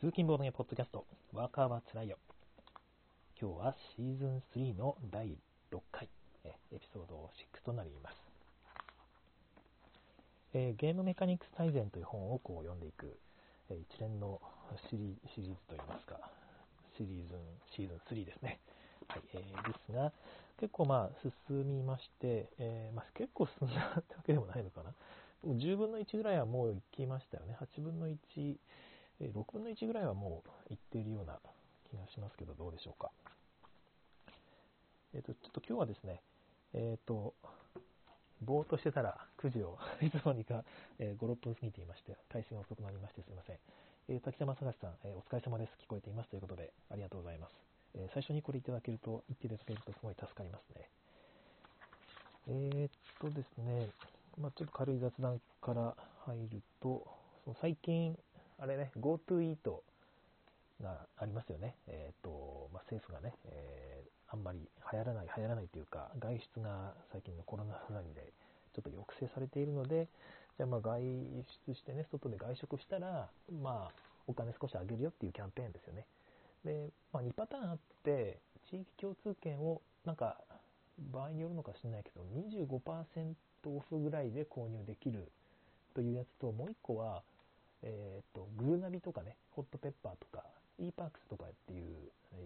通勤ボードゲームポッドキャスト、ワーカーはつらいよ。今日はシーズン3の第6回、エピソード6となります。ゲームメカニクス大全という本をこう読んでいく、一連のシリーズといいますか、シーズン3ですね。はい、ですが、結構まあ進みまして、結構進んだってわけでもないのかな。10分の1ぐらいはもう行きましたよね。8分の1、6分の1ぐらいはもう行っているような気がしますけど、どうでしょうか。ちょっと今日はですね、ぼーっとしてたら9時をいつの間にか5、6分過ぎていまして、開始が遅くなりましてすいません。滝山正さん、お疲れ様です。聞こえていますということで、ありがとうございます。最初にこれ言っていただけるとすごい助かりますね。ですね、まあ、ちょっと軽い雑談から入ると、その最近、あれね、GoToEat がありますよね。政府がね、あんまり流行らないというか、外出が最近のコロナ騒ぎでちょっと抑制されているので、じゃあまあ外出してね、外で外食したら、まあ、お金少し上げるよっていうキャンペーンですよね。で、まあ、2パターンあって、地域共通券を、なんか、場合によるのか知らないけど、25% オフぐらいで購入できるというやつと、もう1個は、グルナビとかね、ホットペッパーとか、e-Parks とかっていう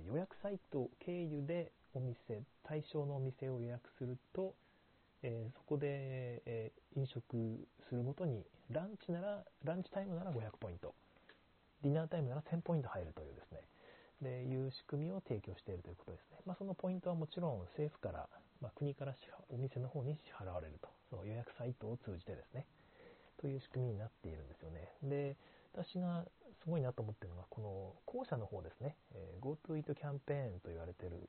予約サイト経由で対象のお店を予約すると、そこで、飲食するごとに、ランチタイムなら500ポイント、ディナータイムなら1000ポイント入るというですね、いう仕組みを提供しているということですね。まあ、そのポイントはもちろん政府から、まあ、国からお店の方に支払われると、その予約サイトを通じてですね、という仕組みになっているんですよね。で、私がすごいなと思っているのが、この後者の方ですね、GoToEat キャンペーンと言われている、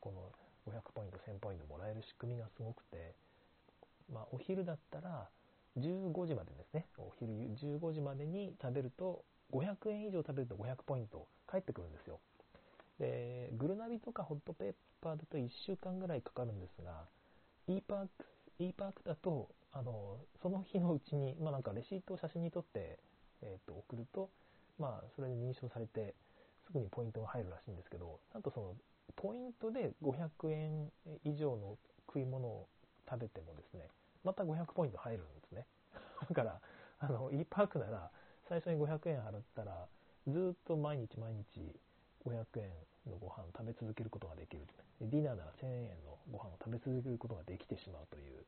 この500ポイント、1000ポイントもらえる仕組みがすごくて、まあ、お昼だったら15時までですね、お昼15時までに食べると、500円以上食べると500ポイント返ってくるんですよ。で、グルナビとかホットペッパーだと1週間ぐらいかかるんですが、e-Park だとその日のうちに、まあ、なんかレシートを写真に撮って、送ると、まあ、それで認証されてすぐにポイントが入るらしいんですけど、なんとそのポイントで500円以上の食い物を食べてもですね、また500ポイント入るんですね。だからe-Park なら最初に500円払ったらずっと毎日500円のご飯を食べ続けることができる。ディナーなら1000円のご飯を食べ続けることができてしまうという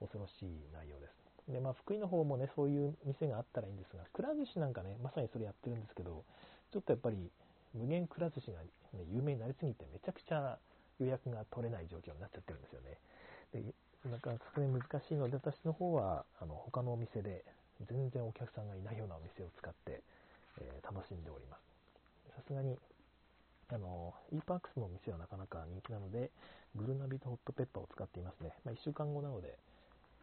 恐ろしい内容です。で、まあ、福井の方もね、そういう店があったらいいんですが、くら寿司なんかね、まさにそれやってるんですけど、ちょっとやっぱり無限くら寿司が、ね、有名になりすぎて、めちゃくちゃ予約が取れない状況になっちゃってるんですよね。で、なんかそれ難しいので、私の方は他のお店で全然お客さんがいないようなお店を使って、楽しんでおります。さすがにe-Parks のお店はなかなか人気なので、グルナビとホットペッパーを使っていますね。まあ、1週間後なので、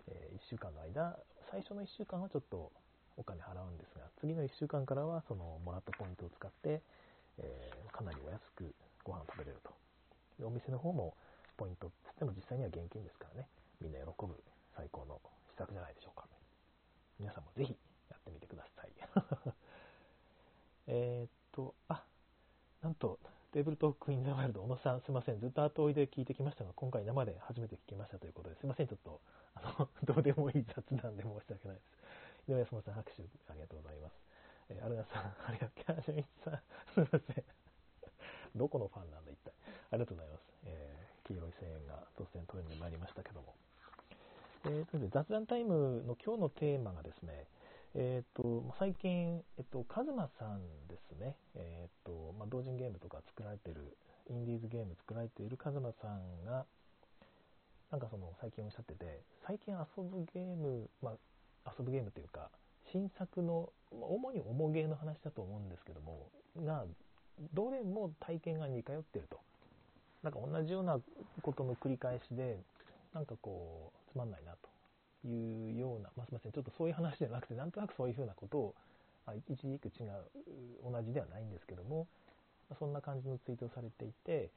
1週間の間、最初の1週間はちょっとお金払うんですが、次の1週間からはそのもらったポイントを使って、かなりお安くご飯を食べれると。で、お店の方もポイントって言っても実際には現金ですからね、みんな喜ぶ最高の施策じゃないでしょうか。皆さんもぜひやってみてください。なんとテーブルトークインザワイルド小野さん、すいません、ずっと後追いで聞いてきましたが、今回生で初めて聞きましたということで、すいません、ちょっとどうでもいい雑談で申し訳ないです。井上康本さん、拍手ありがとうございます。アルナさん、ありがとうございます。すいません、どこのファンなんだ一体。ありがとうございます。黄色い声援が突然飛んでまいりましたけども、雑談タイムの今日のテーマがですね、最近、カズマさんですね、同人ゲームとか作られている、インディーズゲーム作られているカズマさんが、なんかその最近おっしゃってて、最近遊ぶゲームというか、新作の、主に重ゲーの話だと思うんですけども、が、どれも体験が似通っていると。なんか同じようなことの繰り返しで、なんかこう、つまんないなと。いうような、まあ、すみません、ちょっとそういう話じゃなくて、なんとなくそういうふうなことを、一時期違う、同じではないんですけども、そんな感じのツイートをされていて、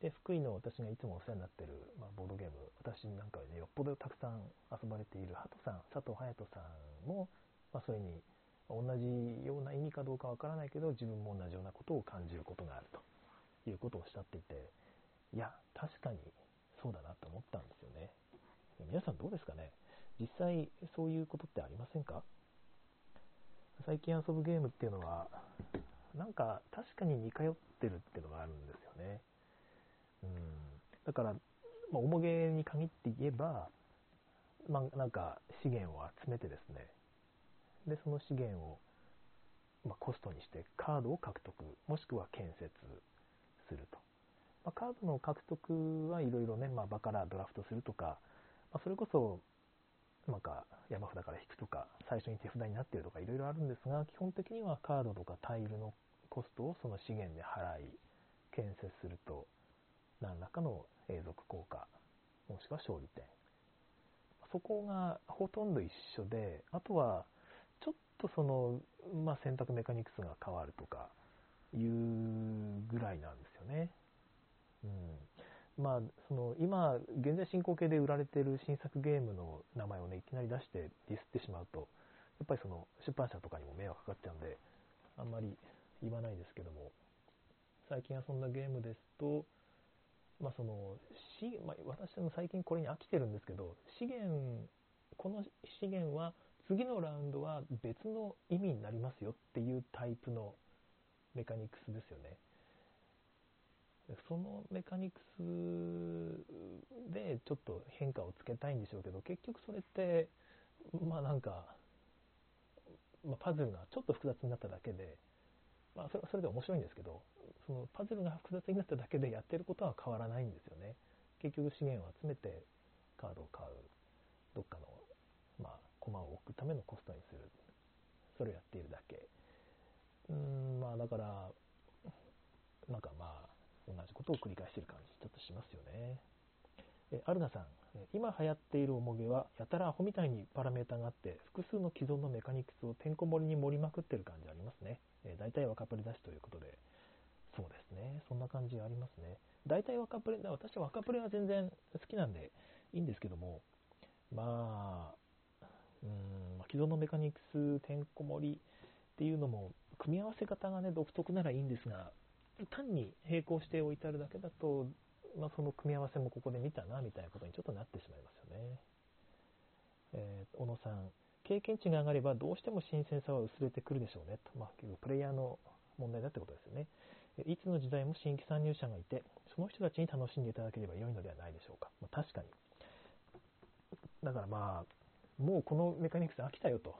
で、福井の私がいつもお世話になっている、まあ、ボードゲーム、私なんかよりよっぽどたくさん遊ばれている佐藤隼人さんも、まあ、それに同じような意味かどうかわからないけど、自分も同じようなことを感じることがあるということをおっしゃっていて、いや確かにそうだなと思ったんですよね。皆さんどうですかね。実際そういうことってありませんか。最近遊ぶゲームっていうのはなんか確かに似通ってるっていうのがあるんですよね。だから、重げに限って言えば、なんか資源を集めてですね、でその資源を、コストにしてカードを獲得、もしくは建設すると。カードの獲得はいろいろね、場からドラフトするとか、それこそなんか山札から引くとか、最初に手札になっているとかいろいろあるんですが、基本的にはカードとかタイルのコストをその資源で払い、建設すると何らかの永続効果、もしくは勝利点、そこがほとんど一緒で、あとはちょっとその、選択メカニクスが変わるとかいうぐらいなんですよね。その今現在進行形で売られている新作ゲームの名前をねいきなり出してディスってしまうと、やっぱりその出版社とかにも迷惑かかっちゃうんであんまり言わないですけども、最近遊んだゲームですと、私も最近これに飽きてるんですけど、この資源は次のラウンドは別の意味になりますよっていうタイプのメカニクスですよね。そのメカニクスでちょっと変化をつけたいんでしょうけど、結局それってパズルがちょっと複雑になっただけで、それはそれで面白いんですけど、そのパズルが複雑になっただけでやってることは変わらないんですよね。結局資源を集めてカードを買う、どっかの駒を置くためのコストにする、それをやっているだけ。だから同じことを繰り返している感じちょっとしますよね。アルナさん、今流行っているおもげはやたらアホみたいにパラメータがあって複数の既存のメカニクスをてんこ盛りに盛りまくってる感じありますね。大体若プレだしということで、そうですね、そんな感じありますね。大体若プレ、私は若プレは全然好きなんでいいんですけども、既存のメカニクスてんこ盛りっていうのも組み合わせ方がね独特ならいいんですが、単に並行して置いてあるだけだと、その組み合わせもここで見たなみたいなことにちょっとなってしまいますよね。小野さん、経験値が上がればどうしても新鮮さは薄れてくるでしょうねと、結構プレイヤーの問題だってことですよね。いつの時代も新規参入者がいて、その人たちに楽しんでいただければ良いのではないでしょうか。確かに。だからもうこのメカニクス飽きたよと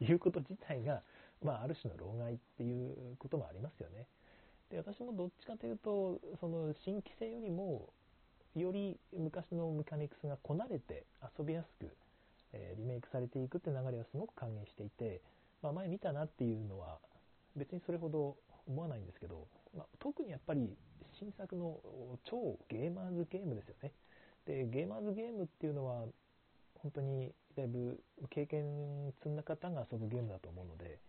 いうこと自体が、ある種の老害っていうこともありますよね。で、私もどっちかというとその新規性よりもより昔のメカニクスがこなれて遊びやすく、リメイクされていくって流れはすごく歓迎していて、前見たなっていうのは別にそれほど思わないんですけど、特にやっぱり新作の超ゲーマーズゲームですよね。でゲーマーズゲームっていうのは本当にだいぶ経験積んだ方が遊ぶゲームだと思うので、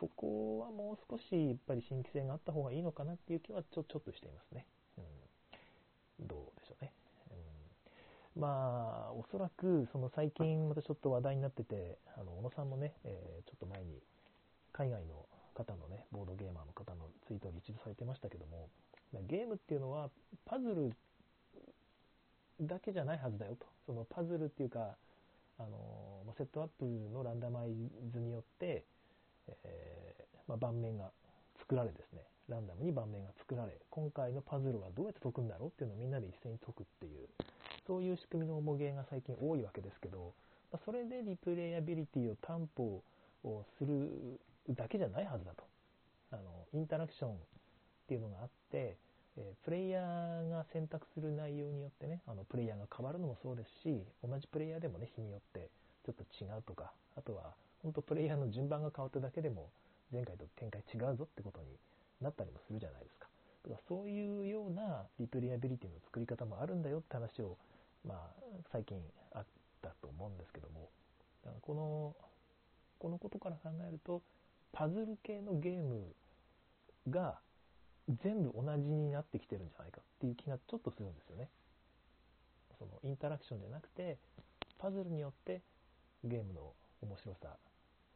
そこはもう少しやっぱり新規性があった方がいいのかなっていう気はちょっとしていますね。どうでしょうね。おそらくその最近またちょっと話題になってて、小野さんもね、ちょっと前に海外の方のねボードゲーマーの方のツイートを一部されてましたけども、ゲームっていうのはパズルだけじゃないはずだよと。そのパズルっていうかセットアップのランダマイズによって盤面が作られですね、ランダムに盤面が作られ、今回のパズルはどうやって解くんだろうっていうのをみんなで一斉に解くっていう、そういう仕組みの重げが最近多いわけですけど、それでリプレイアビリティを担保をするだけじゃないはずだと。インタラクションっていうのがあって、プレイヤーが選択する内容によってね、プレイヤーが変わるのもそうですし、同じプレイヤーでもね日によってちょっと違うとか、あとは本当プレイヤーの順番が変わっただけでも前回と展開違うぞってことになったりもするじゃないですか。だからそういうようなリプレイアビリティの作り方もあるんだよって話を、最近あったと思うんですけども、だからこのことから考えると、パズル系のゲームが全部同じになってきてるんじゃないかっていう気がちょっとするんですよね。そのインタラクションじゃなくてパズルによってゲームの面白さ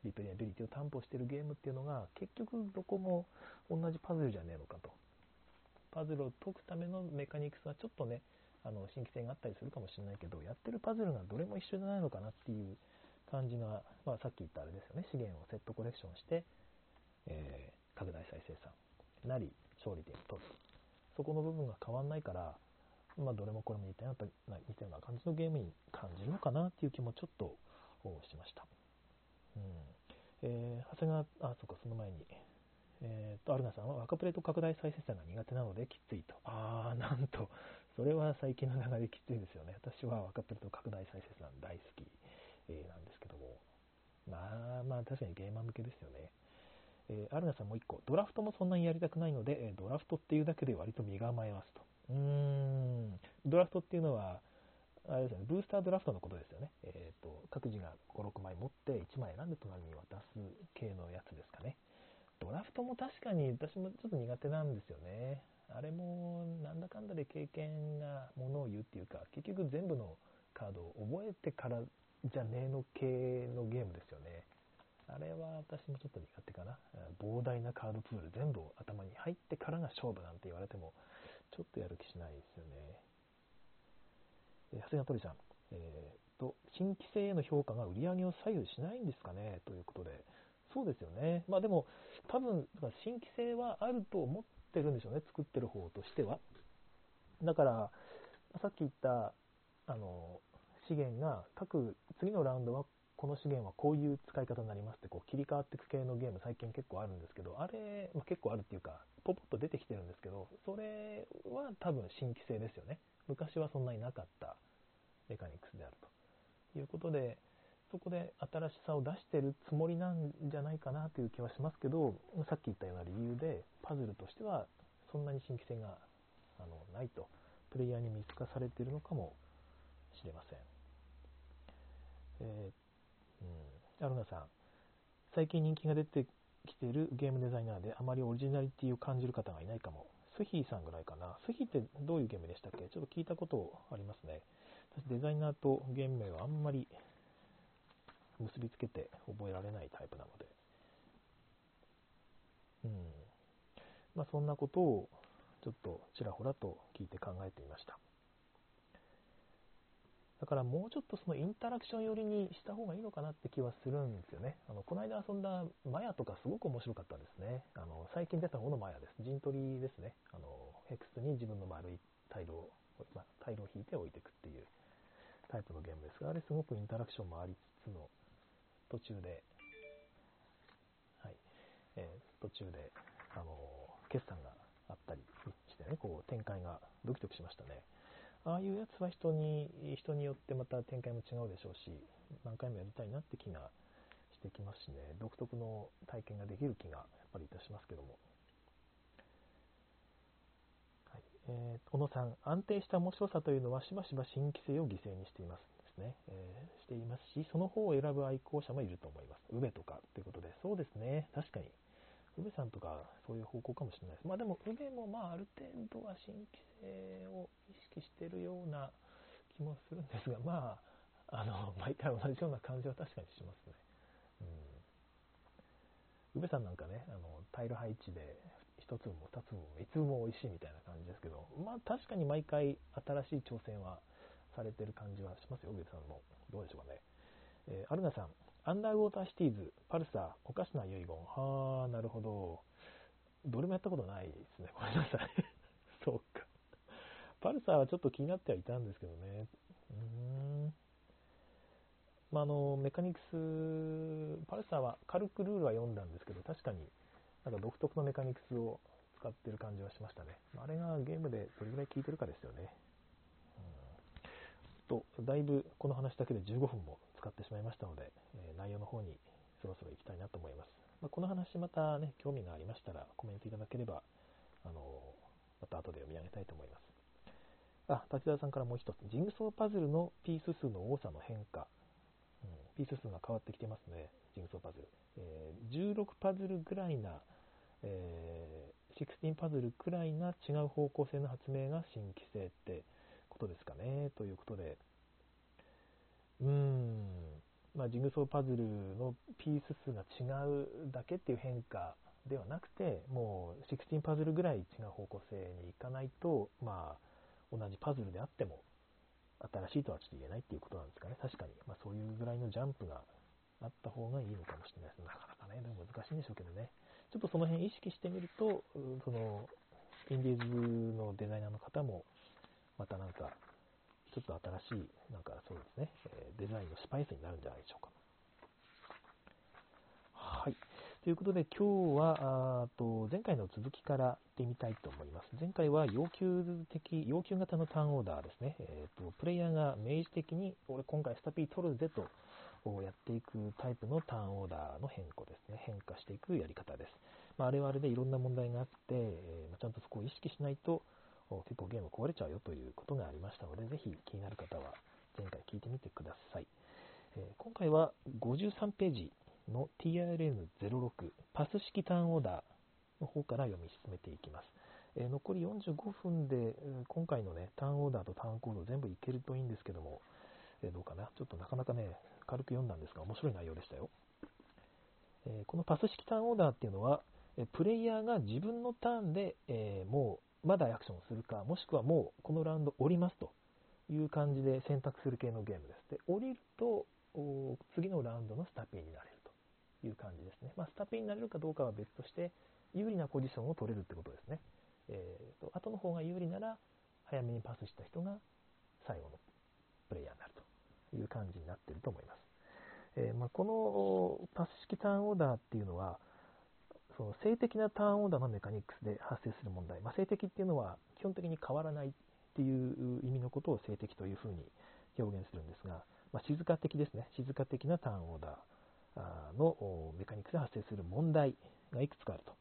リプレイアビリティを担保しているゲームっていうのが、結局どこも同じパズルじゃねえのかと。パズルを解くためのメカニクスはちょっとね、新規性があったりするかもしれないけど、やってるパズルがどれも一緒じゃないのかなっていう感じが、まあ、さっき言ったあれですよね、資源をセットコレクションして、拡大再生産なり勝利点を取る、そこの部分が変わんないから、まあ、どれもこれも似たような感じのゲームに感じるのかなっていう気もちょっとしました。長谷川、その前に、アルナさんは若プレと拡大再生産が苦手なのできついと。ああ、なんと、それは最近の流れきついですよね。私は若プレと拡大再生産大好き、なんですけども、まあ確かにゲーマー向けですよね。アルナさんもう一個、ドラフトもそんなにやりたくないので、ドラフトっていうだけで割と身構えますと。ドラフトっていうのは、あれですね、ブースタードラフトのことですよね。各自が5、6枚持って、1枚選んで隣に渡す系のやつですかね。ドラフトも確かに私もちょっと苦手なんですよね。あれもなんだかんだで経験がものを言うっていうか、結局全部のカードを覚えてからじゃねえの系のゲームですよね。あれは私もちょっと苦手かな。膨大なカードプール全部頭に入ってからが勝負なんて言われても、ちょっとやる気しないですよね。長谷川鳥さん、新規性への評価が売り上げを左右しないんですかねということで、そうですよね。まあでも多分新規性はあると思ってるんでしょうね、作ってる方としては。だからさっき言った資源が各次のラウンドはこの資源はこういう使い方になりますってこう切り替わっていく系のゲーム最近結構あるんですけど、あれ、結構あるっていうかポポッと出てきてるんですけど、それは多分新規性ですよね。昔はそんなになかったメカニクスであるということで、そこで新しさを出してるつもりなんじゃないかなという気はしますけど、さっき言ったような理由でパズルとしてはそんなに新規性がないと、プレイヤーに見透かされているのかもしれません。アルナさん、最近人気が出てきているゲームデザイナーであまりオリジナリティを感じる方がいないかも。スヒーさんぐらいかな。スヒーってどういうゲームでしたっけ？ちょっと聞いたことありますね。私デザイナーとゲーム名はあんまり結びつけて覚えられないタイプなので、そんなことをちょっとちらほらと聞いて考えてみました。だからもうちょっとそのインタラクション寄りにした方がいいのかなって気はするんですよね。この間遊んだマヤとかすごく面白かったですね。最近出た方のマヤです。陣取りですね。ヘクスに自分の丸いタイルを引いて置いていくっていうタイプのゲームですが、あれすごくインタラクションもありつつの途中で決算があったりしてね、こう展開がドキドキしましたね。ああいうやつは人によってまた展開も違うでしょうし、何回もやりたいなって気がしてきますしね、独特の体験ができる気がやっぱりいたしますけども。小野さん、安定した面白さというのはしばしば新規性を犠牲にしていますですね、していますし、その方を選ぶ愛好者もいると思います。宇部とかということで、そうですね、確かに宇部さんとかそういう方向かもしれないです。まあでも宇部もある程度は新規性を意識しているような気もするんですが、毎回同じような感じは確かにしますね。宇部さんなんかね、タイル配置で1粒も2粒も3粒も美味しいみたいな感じですけど、確かに毎回新しい挑戦はされてる感じはしますよ、上田さんも。どうでしょうかね。アルナさん、アンダーウォーターシティーズ、パルサー、おかしな遺言。はあ、なるほど。どれもやったことないですね。ごめんなさい。そうか。パルサーはちょっと気になってはいたんですけどね。メカニクス、パルサーは軽くルールは読んだんですけど、確かになんか独特のメカニクスを使ってる感じはしましたね。あれがゲームでどれぐらい効いてるかですよね。だいぶこの話だけで15分も使ってしまいましたので、内容の方にそろそろ行きたいなと思います。この話またね、興味がありましたらコメントいただければ、また後で読み上げたいと思います。滝沢さんからもう一つ、ジグソーパズルのピース数の多さの変化。ピース数が変わってきてますね、ジグソーパズル。16パズルぐらいな、16パズルくらいな違う方向性の発明が新規性ってことですかね、ということで。ジグソーパズルのピース数が違うだけっていう変化ではなくて、もう16パズルぐらい違う方向性に行かないと、同じパズルであっても新しいとはちょっと言えないっていうことなんですかね。確かに、そういうぐらいのジャンプがあった方がいいのかもしれないです。なかなかね、でも難しいんでしょうけどね。ちょっとその辺意識してみると、そのインディーズのデザイナーの方もまたなんかちょっと新しいなんかそうですね、デザインのスパイスになるんじゃないでしょうか。はい、ということで今日は前回の続きからやってみたいと思います。前回は要求型のターンオーダーですね。プレイヤーが明示的に俺今回スタピー取るぜとやっていくタイプのターンオーダーの変化していくやり方です。あれはあれでいろんな問題があって、ちゃんとそこを意識しないと結構ゲーム壊れちゃうよということがありましたので、ぜひ気になる方は前回聞いてみてください。今回は53ページの TRN-06 パス式ターンオーダーの方から読み進めていきます。残り45分で今回のねターンオーダーとターンコード全部いけるといいんですけども、どうかな、ちょっとなかなかね軽く読んだんですが面白い内容でしたよ。このパス式ターンオーダーっていうのはプレイヤーが自分のターンで、もうまだアクションをするか、もしくはもうこのラウンド降りますという感じで選択する系のゲームです。で、降りると次のラウンドのスタピーになれるという感じですね。スタピーになれるかどうかは別として有利なポジションを取れるってことですね。後の方が有利なら早めにパスした人が最後のプレイヤーになるという感じになっていると思います。このパス式ターンオーダーっていうのは性的なターンオーダーのメカニックスで発生する問題、性的っていうのは基本的に変わらないっていう意味のことを性的というふうに表現するんですが、静か的ですね、静か的なターンオーダーのメカニックスで発生する問題がいくつかあると。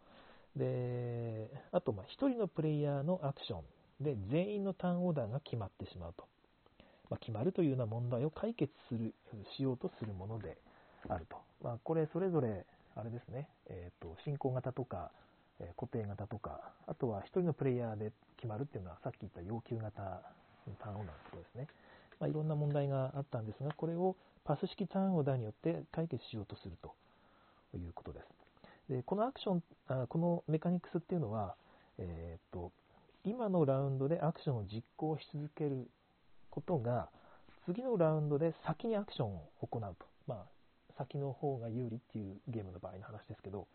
で、あと1人のプレイヤーのアクションで全員のターンオーダーが決まってしまうと、決まるというような問題を解決しようとするものであると。これそれぞれあれですね、進行型とか、固定型とか、あとは1人のプレイヤーで決まるっていうのはさっき言った要求型のターンオーダーのことですね。いろんな問題があったんですが、これをパス式ターンオーダーによって解決しようとするということです。で、このメカニクスっていうのは、今のラウンドでアクションを実行し続けることが次のラウンドで先にアクションを行うと。先の方が有利っていうゲームの場合の話ですけど、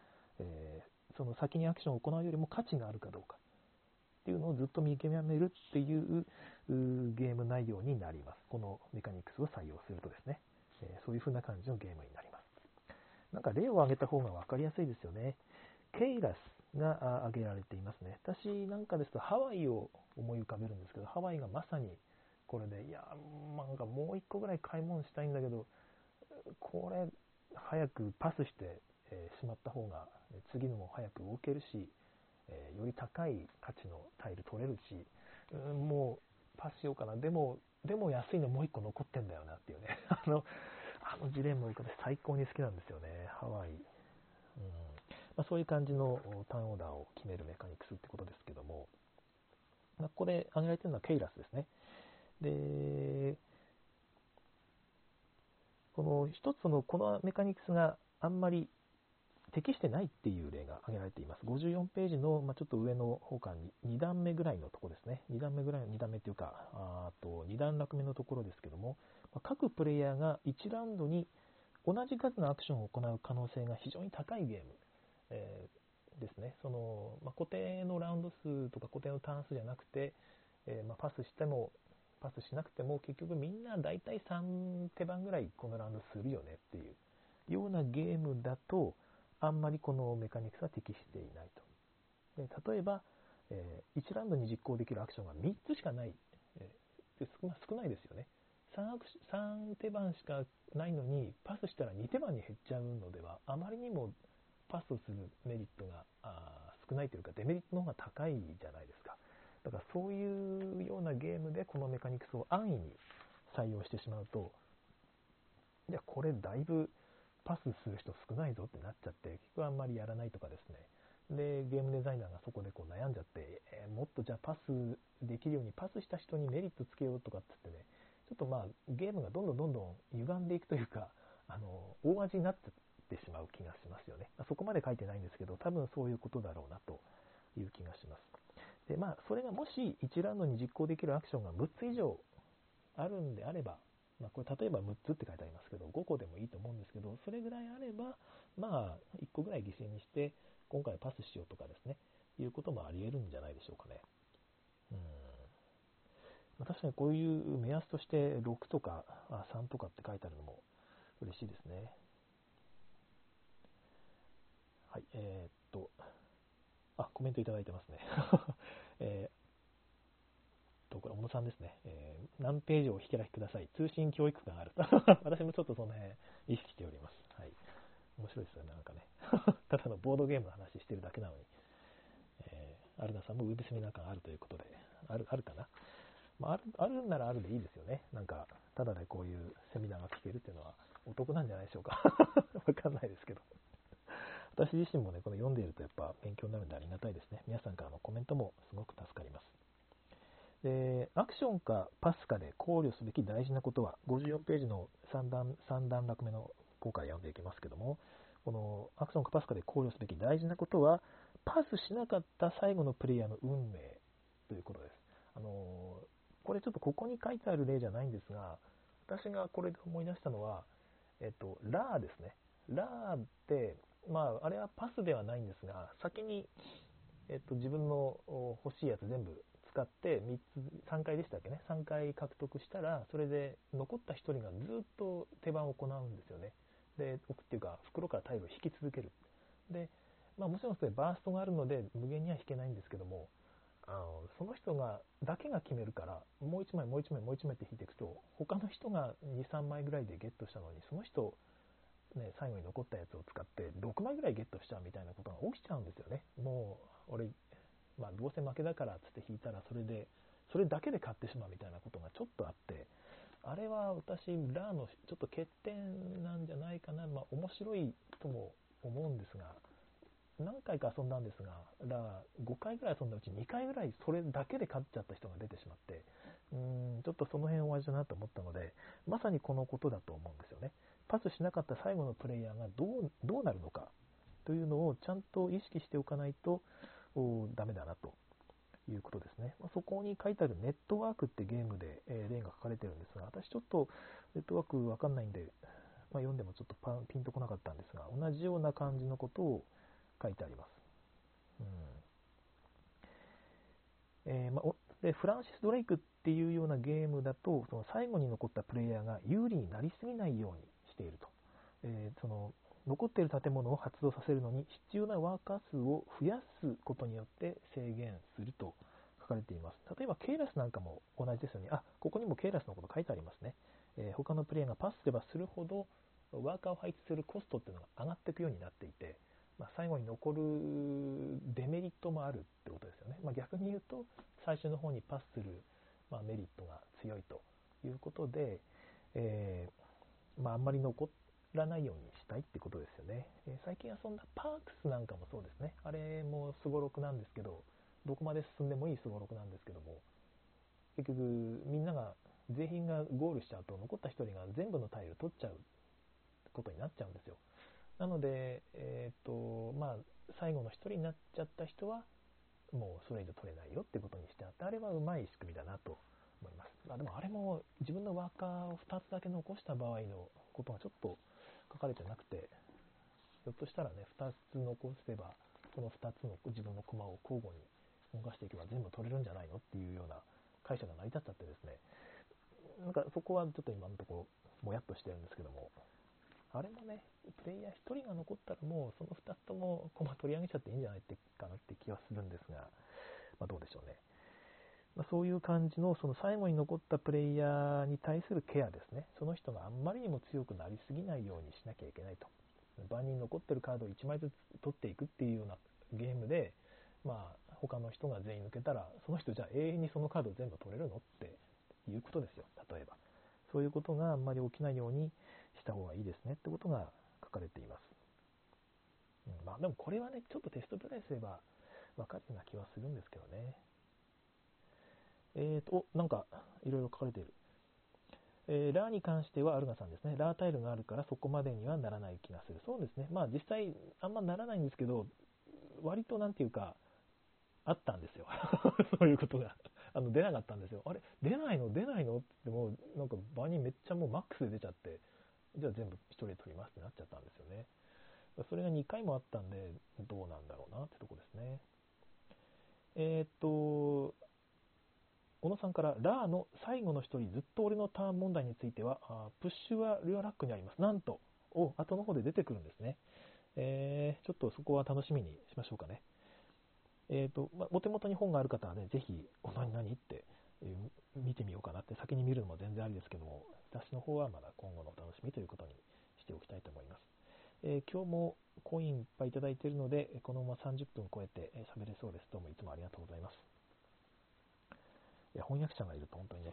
その先にアクションを行うよりも価値があるかどうかっていうのをずっと見極めるっていうゲーム内容になります。このメカニクスを採用するとですね、そういう風な感じのゲームになります。なんか例を挙げた方が分かりやすいですよね。ケイラスが挙げられていますね。私なんかですとハワイを思い浮かべるんですけど、ハワイがまさにこれで、いやなんかもう一個ぐらい買い物したいんだけど、これ早くパスしてしまった方が次のも早く動けるし、より高い価値のタイル取れるし、もうパスしようかな、でも安いのもう1個残ってんだよなっていうねあのジレンマが最高に好きなんですよね、ハワイ。そういう感じのターンオーダーを決めるメカニクスってことですけども、これ挙げられてるのはケイラスですね。で、この一つのこのメカニクスがあんまり適してないっていう例が挙げられています。54ページのちょっと上の方から2段目ぐらいのところですね。2段目っていうか2段落目のところですけども、各プレイヤーが1ラウンドに同じ数のアクションを行う可能性が非常に高いゲーム、ですね。固定のラウンド数とか固定のターン数じゃなくて、パスしなくても結局みんなだいたい3手番ぐらいこのラウンドするよねっていうようなゲームだと、あんまりこのメカニクスは適していないと。で、例えば、1ラウンドに実行できるアクションが3つしかない、少ないですよね。3手番しかないのにパスしたら2手番に減っちゃうのでは、あまりにもパスをするメリットが少ないというかデメリットの方が高いじゃないですか。だからそういうようなゲームでこのメカニクスを安易に採用してしまうと、いやこれだいぶパスする人少ないぞってなっちゃって、結局あんまりやらないとかですね。で、ゲームデザイナーがそこで悩んじゃって、もっとじゃあパスできるようにパスした人にメリットつけようとかって言ってね、ちょっとゲームがどんどん歪んでいくというか、大味になってしまう気がしますよね。そこまで書いてないんですけど、多分そういうことだろうなという気がします。で、まあ、それがもし1ラウンドに実行できるアクションが6つ以上あるんであれば、まあ、これ例えば6つって書いてありますけど、5個でもいいと思うんですけど、それぐらいあれば、まあ、1個ぐらい犠牲にして、今回パスしようとかですね、いうこともあり得るんじゃないでしょうかね。確かにこういう目安として6とか3とかって書いてあるのも嬉しいですね。はい、コメントいただいてますね。これ、小野さんですね。何ページを引き出しください。通信教育感ある。私もちょっとその辺意識しております。はい。面白いですよね、なんかね。ただのボードゲームの話してるだけなのに。アルナさんもウェブセミナー感あるということで、あるかな。まあ、あるならあるでいいですよね。なんか、ただでこういうセミナーが聞けるっていうのはお得なんじゃないでしょうか。わかんないですけど。私自身もね、この読んでいるとやっぱ勉強になるのでありがたいですね。皆さんからのコメントもすごく助かります。で、アクションかパスかで考慮すべき大事なことは、54ページの3段落目の方から読んでいきますけども、このアクションかパスかで考慮すべき大事なことは、パスしなかった最後のプレイヤーの運命ということです。これちょっとここに書いてある例じゃないんですが、私がこれで思い出したのは、ラーですね。ラーって、まあ、あれはパスではないんですが、先に、自分の欲しいやつ全部使って3回でしたっけね、3回獲得したら、それで残った1人がずっと手番を行うんですよね。で、奥っていうか、袋からタイルを引き続ける。で、まあ、もちろんそれバーストがあるので、無限には引けないんですけども、その人だけが決めるから、もう1枚もう1枚もう1枚って引いていくと、他の人が 2,3 枚ぐらいでゲットしたのに、その人、ね、最後に残ったやつを使って6枚ぐらいゲットしちゃうみたいなことが起きちゃうんですよね。もう俺、まあ、どうせ負けだからっつって引いたら、それだけで買ってしまうみたいなことがちょっとあって、あれは私ラーのちょっと欠点なんじゃないかな。まあ、面白いとも思うんですが、何回か遊んだんですが、5回ぐらい遊んだうち2回ぐらいそれだけで勝っちゃった人が出てしまって、ちょっとその辺お味だなと思ったので、まさにこのことだと思うんですよね。パスしなかった最後のプレイヤーがどうなるのかというのをちゃんと意識しておかないとダメだなということですね。そこに書いてあるネットワークってゲームで例が書かれてるんですが、私ちょっとネットワークわかんないんで、まあ、読んでもちょっとピンとこなかったんですが、同じような感じのことを書いてあります。で、フランシス・ドレイクっていうようなゲームだと、その最後に残ったプレイヤーが有利になりすぎないようにしていると、その残っている建物を発動させるのに必要なワーカー数を増やすことによって制限すると書かれています。例えばケイラスなんかも同じですよね。あ、ここにもケイラスのこと書いてありますね。他のプレイヤーがパスすればするほどワーカーを配置するコストっていうのが上がっていくようになっていて、まあ、最後に残るデメリットもあるってことですよね。まあ、逆に言うと最初の方にパスする、まあ、メリットが強いということで、まあ、あんまり残らないようにしたいってことですよね。最近遊んだパークスなんかもそうですね。あれもすごろくなんですけど、どこまで進んでもいいすごろくなんですけども、結局みんなが全員がゴールしちゃうと、残った1人が全部のタイル取っちゃうことになっちゃうんですよ。なので、まあ、最後の1人になっちゃった人はもうそれ以上取れないよってことにしてあって、あれはうまい仕組みだなと思います。まあ、でもあれも自分のワーカーを2つだけ残した場合のことがちょっと書かれてなくて、ひょっとしたらね、2つ残せばこの2つの自分の駒を交互に動かしていけば全部取れるんじゃないのっていうような解釈が成り立っちゃってですね、なんかそこはちょっと今のところもやっとしてるんですけども、あれもね、プレイヤー1人が残ったらもうその2つとも駒取り上げちゃっていいんじゃないかなって気はするんですが、まあ、どうでしょうね。まあ、そういう感じの、その最後に残ったプレイヤーに対するケアですね。その人があんまりにも強くなりすぎないようにしなきゃいけないと。場に残ってるカードを1枚ずつ取っていくっていうようなゲームで、まあ、他の人が全員抜けたら、その人じゃあ永遠にそのカードを全部取れるのっていうことですよ、例えば。そういうことがあんまり起きないようにした方がいいですねってことが書かれています。まあ、でもこれはね、ちょっとテストプレイすれば分かるような気はするんですけどね。なんかいろいろ書かれている。ラーに関してはアルガさんですね、ラータイルがあるからそこまでにはならない気がする。そうですね、まあ実際あんまならないんですけど、割となんていうかあったんですよそういうことが出なかったんですよ。あれ出ないのってもうなんか場にめっちゃもうマックスで出ちゃって、じゃあ全部一人で取りますってなっちゃったんですよね。それが2回もあったんでどうなんだろうなってとこですね。小野さんからラーの最後の一人ずっと俺のターン問題についてはプッシュはルアラックにありますなんと後の方で出てくるんですね。ちょっとそこは楽しみにしましょうかね。お手元に本がある方はね、ぜひ何って見てみようかなって、先に見るのも全然ありですけども、私の方はまだ今後のお楽しみということにしておきたいと思います。今日もコインいっぱいいただいているので、このまま30分超えて喋れそうです。どうもいつもありがとうございます。いや、翻訳者がいると本当にね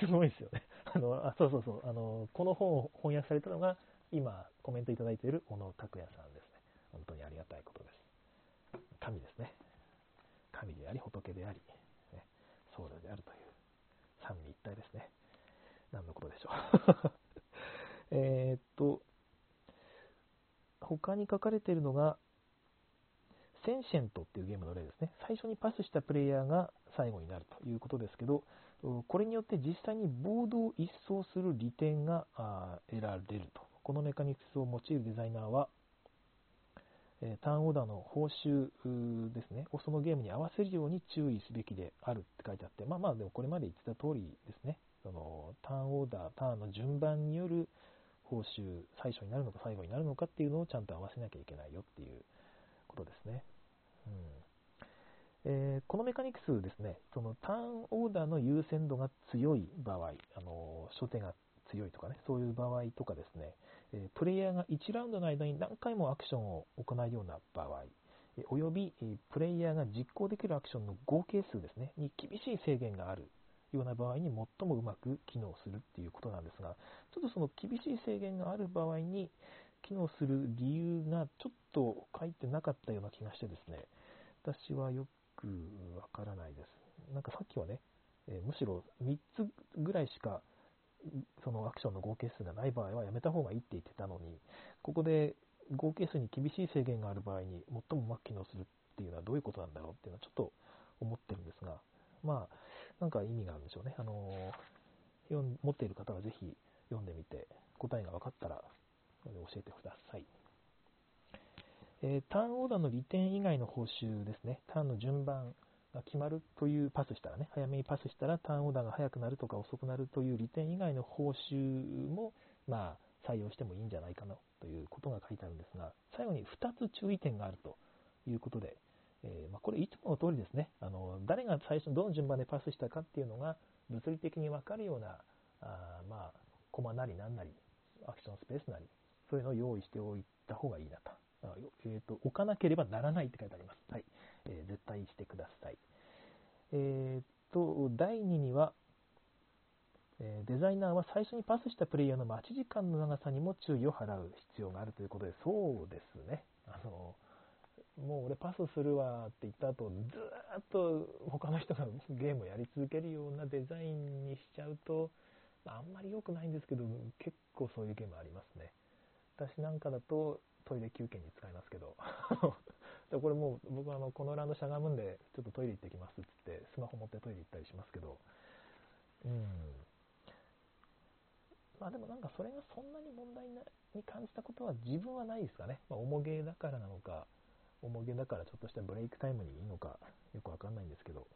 すごいですよね。そうこの本を翻訳されたのが今コメントいただいている小野拓也さんですね。本当にありがたいことです。神ですね。神であり仏であり、ね、僧侶であるという三位一体ですね。何のことでしょう他に書かれているのがセンシェントっていうゲームの例ですね。最初にパスしたプレイヤーが最後になるということですけど、これによって実際にボードを一掃する利点が得られると。このメカニクスを用いるデザイナーはターンオーダーの報酬ですね、そのゲームに合わせるように注意すべきであるって書いてあって、まあまあでもこれまで言ってた通りですね。そのターンオーダー、ターンの順番による報酬、最初になるのか最後になるのかっていうのをちゃんと合わせなきゃいけないよっていうことですね。このメカニクスですね、そのターンオーダーの優先度が強い場合、初手が強いとかね、そういう場合とかですね、プレイヤーが1ラウンドの間に何回もアクションを行うような場合、およびプレイヤーが実行できるアクションの合計数ですねに厳しい制限があるような場合に最もうまく機能するっていうことなんですが、ちょっとその厳しい制限がある場合に機能する理由がちょっと書いてなかったような気がしてですね、私はよくわからないです。なんかさっきはね、むしろ3つぐらいしかそのアクションの合計数がない場合はやめた方がいいって言ってたのに、ここで合計数に厳しい制限がある場合に最もうまく機能するっていうのはどういうことなんだろうっていうのはちょっと思ってるんですが、まあなんか意味があるんでしょうね。持っている方はぜひ読んでみて答えが分かったら教えてください。ターンオーダーの利点以外の報酬ですね、ターンの順番決まるという、パスしたらね、早めにパスしたらターンオーダーが早くなるとか遅くなるという利点以外の報酬もまあ採用してもいいんじゃないかなということが書いてあるんですが、最後に2つ注意点があるということで、これいつもの通りですね、誰が最初どの順番でパスしたかっていうのが物理的に分かるようなコマなり何なりアクションスペースなりそういうのを用意しておいた方がいいなと。置かなければならないって書いてあります。はい、絶対してください。第2には、デザイナーは最初にパスしたプレイヤーの待ち時間の長さにも注意を払う必要があるということで、そうですね。もう俺パスするわって言った後、ずーっと他の人がゲームをやり続けるようなデザインにしちゃうと、あんまり良くないんですけど、結構そういうゲームありますね。私なんかだとトイレ休憩に使いますけどこれもう僕はこのラウンドしゃがむんでちょっとトイレ行ってきますって言ってスマホ持ってトイレ行ったりしますけど、まあでもなんかそれがそんなに問題に感じたことは自分はないですかね。重げだからなのか、重げだからちょっとしたブレイクタイムにいいのかよくわかんないんですけど、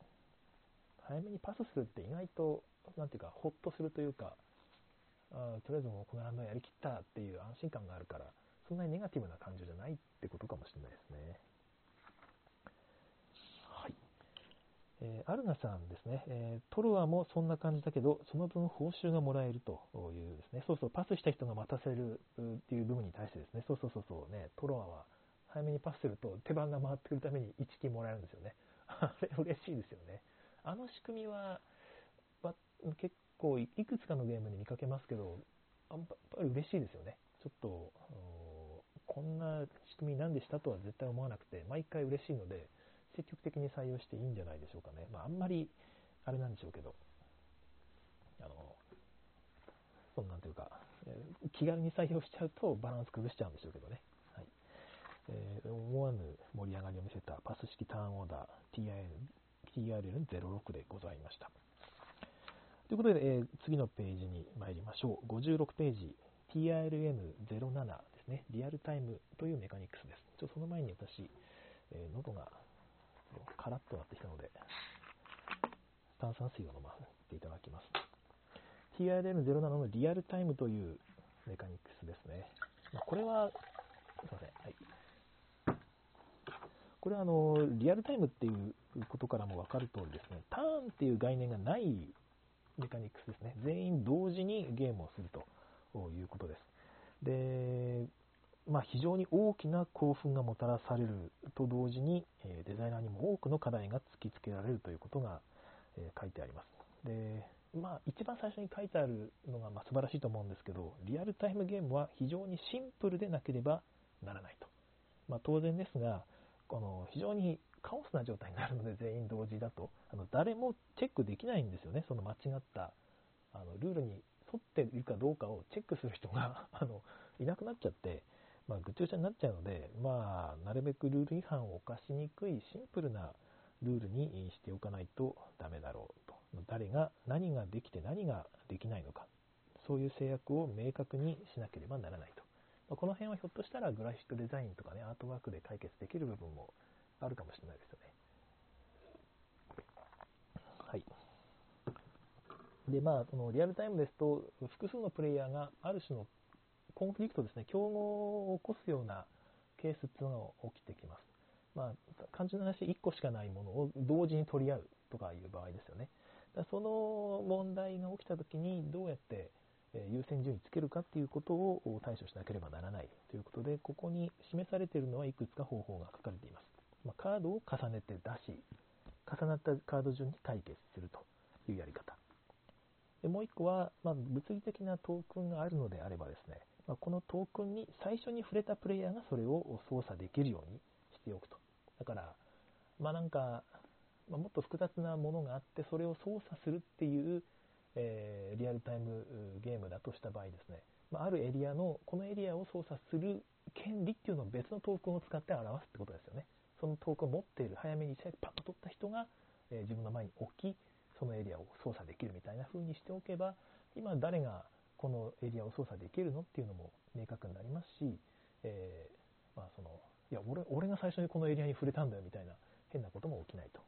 早めにパスするって意外となんていうかホッとするというか、とりあえずもうこのラウンドやりきったっていう安心感があるから、そんなにネガティブな感情じゃないってことかもしれないですね。はい。アルナさんですね、トロワもそんな感じだけどその分報酬がもらえるというですね、パスした人が待たせるっていう部分に対してですね、トロワは早めにパスすると手番が回ってくるために1金もらえるんですよね。あれ嬉しいですよね。あの仕組みは結構いくつかのゲームで見かけますけど、やっぱり嬉しいですよね。ちょっとこんな仕組みなんでしたとは絶対思わなくて、毎回嬉しいので積極的に採用していいんじゃないでしょうかね。あんまりあれなんでしょうけど、いうか、気軽に採用しちゃうとバランス崩しちゃうんでしょうけどね。はい、思わぬ盛り上がりを見せたパス式ターンオーダー TRN-06 でございました。ということで、次のページに参りましょう。56ページ TRN-07 ですね。リアルタイムというメカニクスです。ちょっとその前に私、喉がカラッとなってきたので炭酸水を飲ませていただきます。TRN-07 のリアルタイムというメカニクスですね。これはすいません、はい、これはリアルタイムっていうことからも分かる通りですね、ターンっていう概念がないメカニクスですね。全員同時にゲームをするということです。で、非常に大きな興奮がもたらされると同時に、デザイナーにも多くの課題が突きつけられるということが書いてあります。で、一番最初に書いてあるのが素晴らしいと思うんですけど、リアルタイムゲームは非常にシンプルでなければならないと。当然ですが、非常にカオスな状態になるので、全員同時だと誰もチェックできないんですよね。その間違ったルールに沿っているかどうかをチェックする人がいなくなっちゃって、ぐちゃぐちゃになっちゃうので、なるべくルール違反を犯しにくいシンプルなルールにしておかないとダメだろうと。誰が何ができて何ができないのか、そういう制約を明確にしなければならないと。この辺はひょっとしたらグラフィックデザインとかね、アートワークで解決できる部分もあるかもしれないですよね。はい。で、リアルタイムですと、複数のプレイヤーがある種のコンフリクトですね、競合を起こすようなケースっていうのが起きてきます。単純な話、1個しかないものを同時に取り合うとかいう場合ですよね。その問題が起きたときにどうやって優先順位つけるかということを対処しなければならないということで、ここに示されているのはいくつか方法が書かれています。カードを重ねて出し、重なったカード順に解決するというやり方で、もう一個は、物理的なトークンがあるのであればですね、このトークンに最初に触れたプレイヤーがそれを操作できるようにしておくと。だから、もっと複雑なものがあってそれを操作するっていう、リアルタイムゲームだとした場合ですね、あるエリアのこのエリアを操作する権利っていうのを別のトークンを使って表すってことですよね。そのトークンを持っている、早めにパッと取った人が、自分の前に置き、そのエリアを操作できるみたいな風にしておけば、今誰がこのエリアを操作できるのっていうのも明確になりますし、いや俺が最初にこのエリアに触れたんだよみたいな変なことも起きないと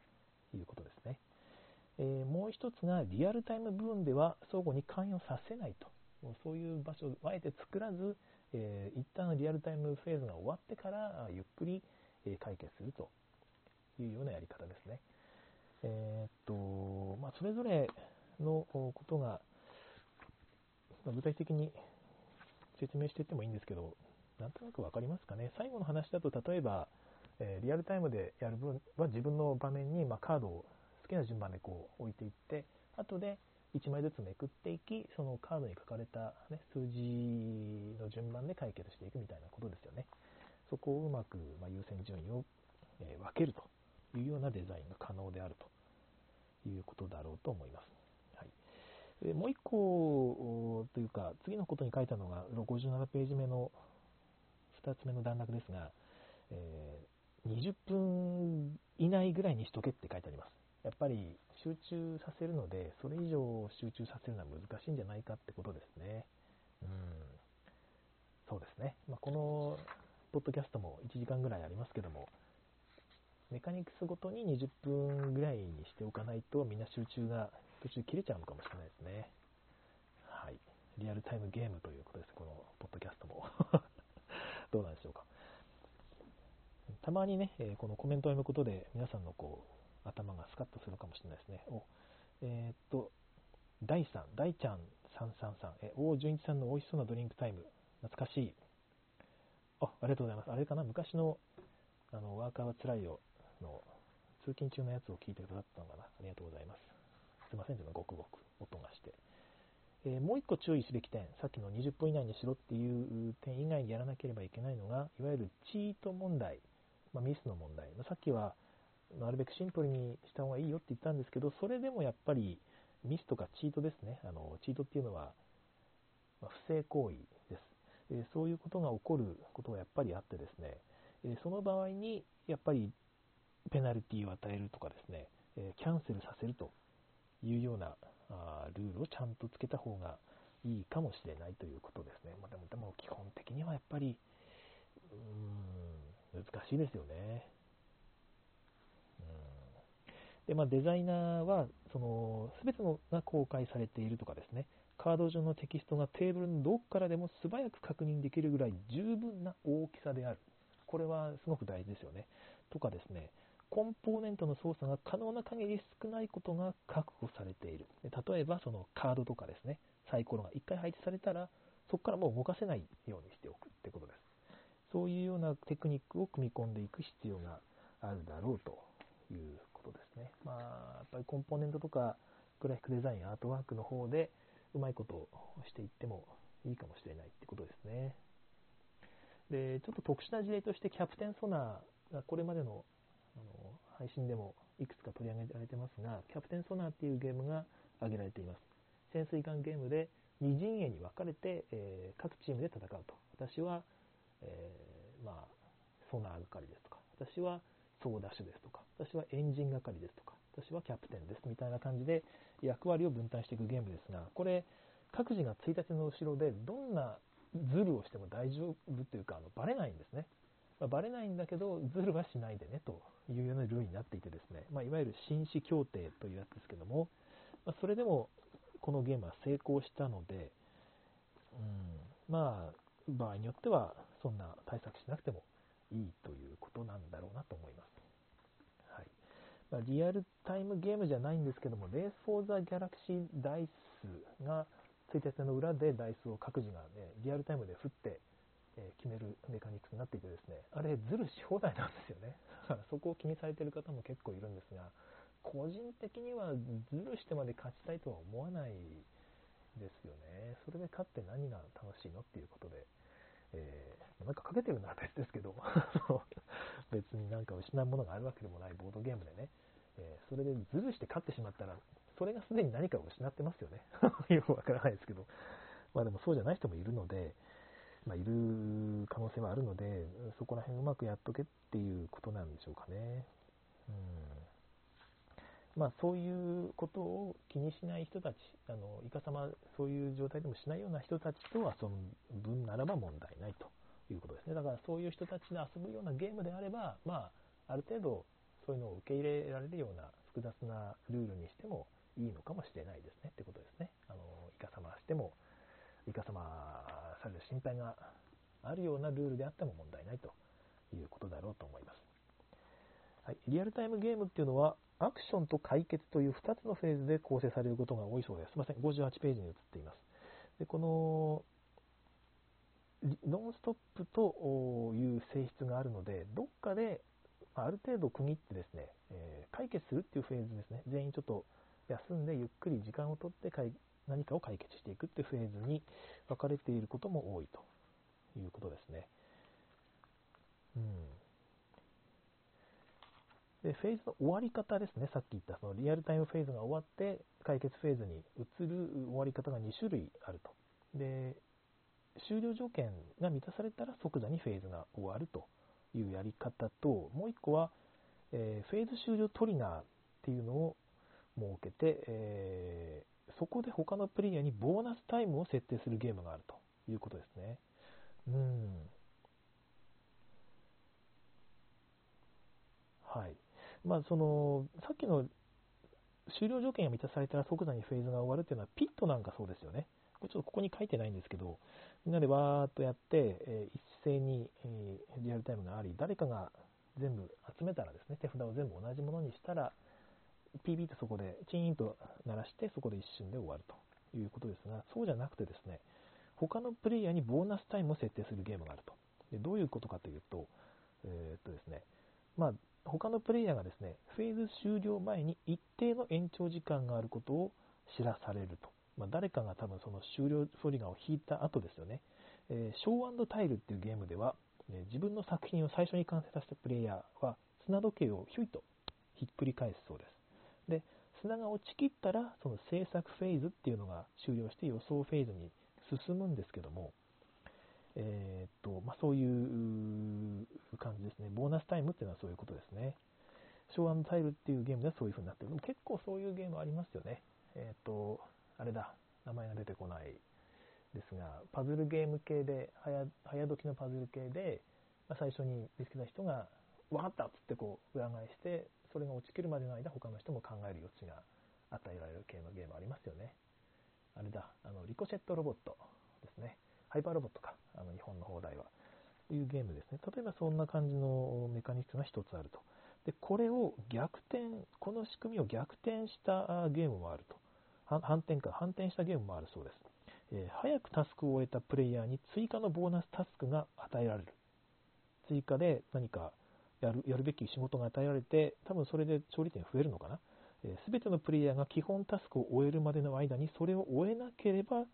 いうことですね。もう一つが、リアルタイム部分では相互に関与させないと。そういう場所をあえて作らず、一旦リアルタイムフェーズが終わってからゆっくり解決するというようなやり方ですね。それぞれのことが具体的に説明していってもいいんですけど、なんとなく分かりますかね。最後の話だと、例えばリアルタイムでやる分は自分の場面にカードを好きな順番でこう置いていって、後で1枚ずつめくっていき、そのカードに書かれた、数字の順番で解決していくみたいなことですよね。そこをうまく優先順位を分けるというようなデザインが可能であるということだろうと思います。はい、もう一個というか、次のことに書いたのが57ページ目の2つ目の段落ですが、20分以内ぐらいにしとけって書いてあります。やっぱり集中させるので、それ以上集中させるのは難しいんじゃないかってことですね。そうですね。このポッドキャストも1時間ぐらいありますけども、メカニクスごとに20分ぐらいにしておかないと、みんな集中が途中切れちゃうのかもしれないですね。はい。リアルタイムゲームということです。このポッドキャストもどうなんでしょうか。たまにね、このコメントを読むことで皆さんの頭がスカッとするかもしれないですね。大ちゃん333、王純一さんの美味しそうなドリンクタイム、懐かしい。ありがとうございます。あれかな、昔のワーカーはつらいよの通勤中のやつを聞いてくださったのかな。ありがとうございます。すいません、ごくごく音がして。もう一個注意すべき点、さっきの20分以内にしろっていう点以外にやらなければいけないのが、いわゆるチート問題、ミスの問題。さっきはなるべくシンプルにした方がいいよって言ったんですけど、それでもやっぱりミスとかチートですね。チートっていうのは、不正行為です。そういうことが起こることがやっぱりあってですね、その場合にやっぱりペナルティを与えるとかですね、キャンセルさせるというようなルールをちゃんとつけた方がいいかもしれないということですね。でも基本的にはやっぱり難しいですよね。で、デザイナーはその全てのが公開されているとかですね、カード上のテキストがテーブルのどこからでも素早く確認できるぐらい十分な大きさである。これはすごく大事ですよね。とかですね、コンポーネントの操作が可能な限り少ないことが確保されている。例えばそのカードとかですね、サイコロが1回配置されたら、そこからもう動かせないようにしておくってことです。そういうようなテクニックを組み込んでいく必要があるだろうということですね。やっぱりコンポーネントとかグラフィックデザイン、アートワークの方でうまいことをしていってもいいかもしれないってことですね。で、ちょっと特殊な事例としてキャプテンソナーがこれまでの配信でもいくつか取り上げられてますが、キャプテンソナーっていうゲームが挙げられています。潜水艦ゲームで2陣営に分かれて、各チームで戦うと。私は、ソナー係ですとか、私は操舵手ですとか、私はエンジン係ですとか、私はキャプテンですみたいな感じで役割を分担していくゲームですが、これ各自が1日の後ろでどんなズルをしても大丈夫というか、バレないんですね。バレないんだけどズルはしないでねというようなルールになっていてですね、いわゆる紳士協定というやつですけども、それでもこのゲームは成功したので、場合によってはそんな対策しなくてもいいということなんだろうなと思います。はい。リアルタイムゲームじゃないんですけども、レースフォーザギャラクシーダイスがついた手の裏でダイスを各自が、リアルタイムで振って、決めるメカニクスになっていてですね、あれずるし放題なんですよね。そこを気にされている方も結構いるんですが、個人的にはずるしてまで勝ちたいとは思わないですよね。それで勝って何が楽しいのっていうことで、なんかかけてるなら別ですけど別になんか失うものがあるわけでもないボードゲームでね、それでズルして勝ってしまったらそれがすでに何かを失ってますよね。よくわからないですけど、でもそうじゃない人もいるので、いる可能性はあるので、そこら辺うまくやっとけっていうことなんでしょうかね。そういうことを気にしない人たち、いかさまそういう状態でもしないような人たちと遊ぶ分ならば問題ないということですね。だからそういう人たちで遊ぶようなゲームであれば、ある程度そういうのを受け入れられるような複雑なルールにしてもいいのかもしれないですねってことですね。いかさましても、いかさまされる心配があるようなルールであっても問題ないということだろうと思います。はい、リアルタイムゲームっていうのはアクションと解決という2つのフェーズで構成されることが多いそうです。すみません、58ページに移っています。で、このノンストップという性質があるので、どっかである程度区切ってですね、解決するっていうフェーズですね。全員ちょっと休んでゆっくり時間をとって何かを解決していくっていうフェーズに分かれていることも多いということですね。で、フェーズの終わり方ですね。さっき言ったそのリアルタイムフェーズが終わって解決フェーズに移る終わり方が2種類あると。で、終了条件が満たされたら即座にフェーズが終わるというやり方と、もう1個は、フェーズ終了トリガーっていうのを設けて、そこで他のプレイヤーにボーナスタイムを設定するゲームがあるということですね。はい。さっきの終了条件が満たされたら即座にフェーズが終わるというのはピットなんかそうですよね。ここに書いてないんですけど、みんなでわーっとやって、一斉に、リアルタイムがあり、誰かが全部集めたらですね、手札を全部同じものにしたら PB とそこでチーンと鳴らして、そこで一瞬で終わるということですが、そうじゃなくてですね、他のプレイヤーにボーナスタイムを設定するゲームがあると。で、どういうことかというと、ですね、他のプレイヤーがですね、フェーズ終了前に一定の延長時間があることを知らされると。誰かが多分その終了トリガーを引いた後ですよね。ショー&タイルっていうゲームでは、自分の作品を最初に完成させたプレイヤーは砂時計をひゅいとひっくり返すそうです。で、砂が落ちきったらその制作フェーズっていうのが終了して予想フェーズに進むんですけども、そういう感じですね。ボーナスタイムっていうのはそういうことですね。ショー&タイルっていうゲームではそういう風になってる。でも結構そういうゲームありますよね。あれだ、名前が出てこないですが、パズルゲーム系で、早時のパズル系で、最初に見つけた人が分かったっつってこう裏返して、それが落ちきるまでの間他の人も考える余地が与えられる系のゲームありますよね。あれだ、リコシェットロボットですね。ハイパーロボットか、日本の放題はいうゲームですね。例えばそんな感じのメカニックが一つあると。でこれを逆転、この仕組みを逆転したゲームもあると。反転したゲームもあるそうです。早くタスクを終えたプレイヤーに追加のボーナスタスクが与えられる。追加で何かやるべき仕事が与えられて、多分それで勝利点増えるのかな。全てのプレイヤーが基本タスクを終えるまでの間にそれを終えなければ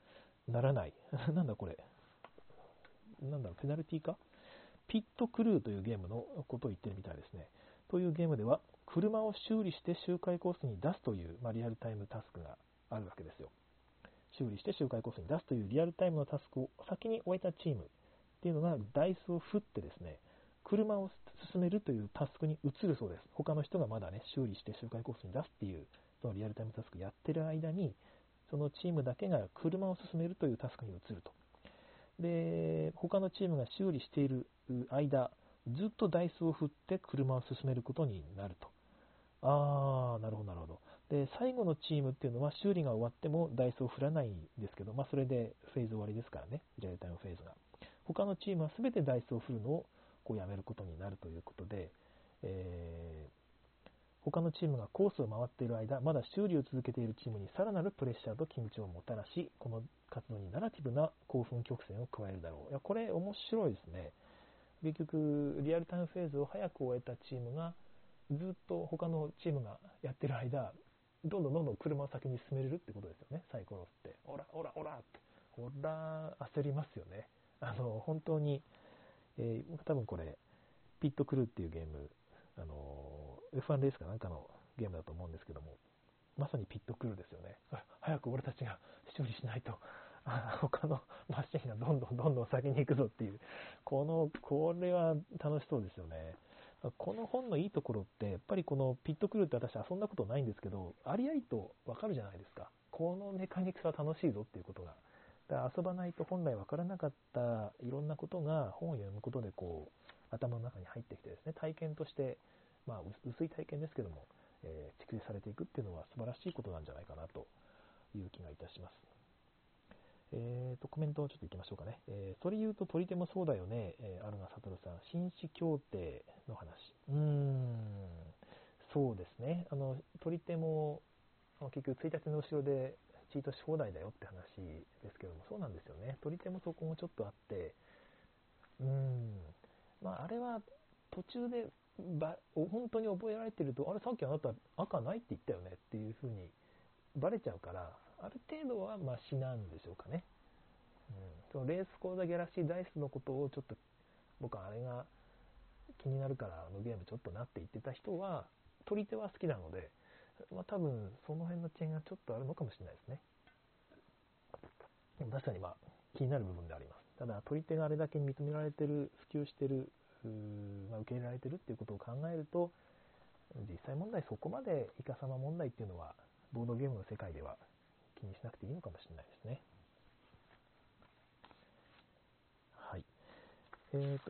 ならない。なんだこれ。なんだろう、ペナルティーか。ピットクルーというゲームのことを言ってるみたいですね。というゲームでは車を修理して周回コースに出すという、リアルタイムタスクがあるわけですよ。修理して周回コースに出すというリアルタイムのタスクを先に終えたチームっていうのがダイスを振ってですね、車を進めるというタスクに移るそうです。他の人がまだね、修理して周回コースに出すっていうそのリアルタイムタスクやってる間に、そのチームだけが車を進めるというタスクに移ると。で、他のチームが修理している間、ずっとダイスを振って車を進めることになると。なるほど、なるほど。で、最後のチームっていうのは修理が終わってもダイスを振らないんですけど、それでフェーズ終わりですからね、リアルタイムフェーズが。他のチームは全てダイスを振るのをやめることになるということで、他のチームがコースを回っている間、まだ修理を続けているチームにさらなるプレッシャーと緊張をもたらし、この活動にナラティブな興奮曲線を加えるだろう。いや、これ面白いですね。結局リアルタイムフェーズを早く終えたチームがずっと他のチームがやってる間、どんどん車を先に進めれるってことですよね。サイコロってオラ焦りますよね。本当に多分これピットクルーっていうゲーム、F1 レースかなんかのゲームだと思うんですけども、まさにピットクルーですよね。早く俺たちが修理しないと他のマシンがどんどん先に行くぞっていう、これは楽しそうですよね。この本のいいところって、やっぱりこのピットクルーって私遊んだことないんですけど、ありありとわかるじゃないですか。このメカニクスは楽しいぞっていうことが、遊ばないと本来分からなかったいろんなことが本を読むことでこう頭の中に入ってきてですね、体験として、薄い体験ですけども、蓄積されていくっていうのは素晴らしいことなんじゃないかなという気がいたします。コメントをちょっといきましょうかね。それ言うと取り手もそうだよね。アルガサトルさん、紳士協定の話。そうですね。取り手も結局1日の後ろでチートし放題だよって話ですけども、そうなんですよね。取り手もそこもちょっとあって、あれは途中で本当に覚えられてると、あれさっきあなた赤ないって言ったよねっていう風にバレちゃうから、ある程度はマシなんでしょうかね。そのレース講座ギャラシーダイスのことをちょっと僕はあれが気になるから、ゲームちょっとなって言ってた人は、取り手は好きなので、多分その辺のチェーンがちょっとあるのかもしれないですね。でも確かに気になる部分であります。ただ取り手があれだけ認められてる、普及してる、受け入れられてるっていうことを考えると、実際問題そこまでイカサマ問題っていうのはボードゲームの世界では気にしなくていいのかもしれないですね。はい。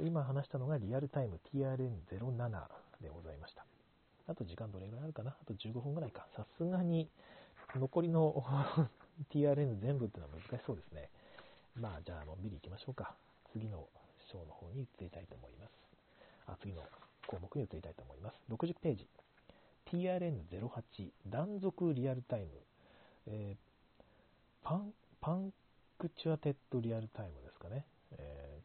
今話したのがリアルタイム TRN-07 でございました。あと時間どれぐらいあるかな。あと15分ぐらいか。さすがに残りのTRN 全部っていうのは難しそうですね。じゃあのんびりいきましょうか。次の章の方に移っていたいと思います。次の項目に移っていたいと思います。60ページ TRN-08 断続リアルタイム、パンクチュアテッドリアルタイムですかね。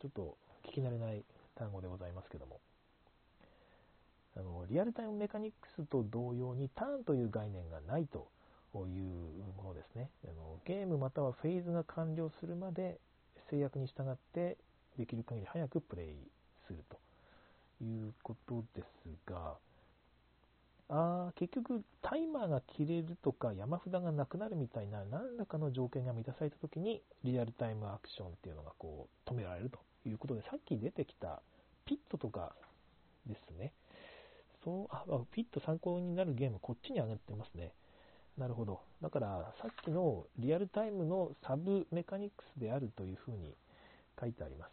ちょっと聞き慣れない単語でございますけども、リアルタイムメカニクスと同様にターンという概念がないというものですね。ゲームまたはフェーズが完了するまで制約に従ってできる限り早くプレイするということですが、結局タイマーが切れるとか山札がなくなるみたいな何らかの条件が満たされた時にリアルタイムアクションっていうのがこう止められるということで、さっき出てきたピットとかですね。ピット参考になるゲームこっちに上がってますね。なるほど。だからさっきのリアルタイムのサブメカニクスであるというふうに書いてあります。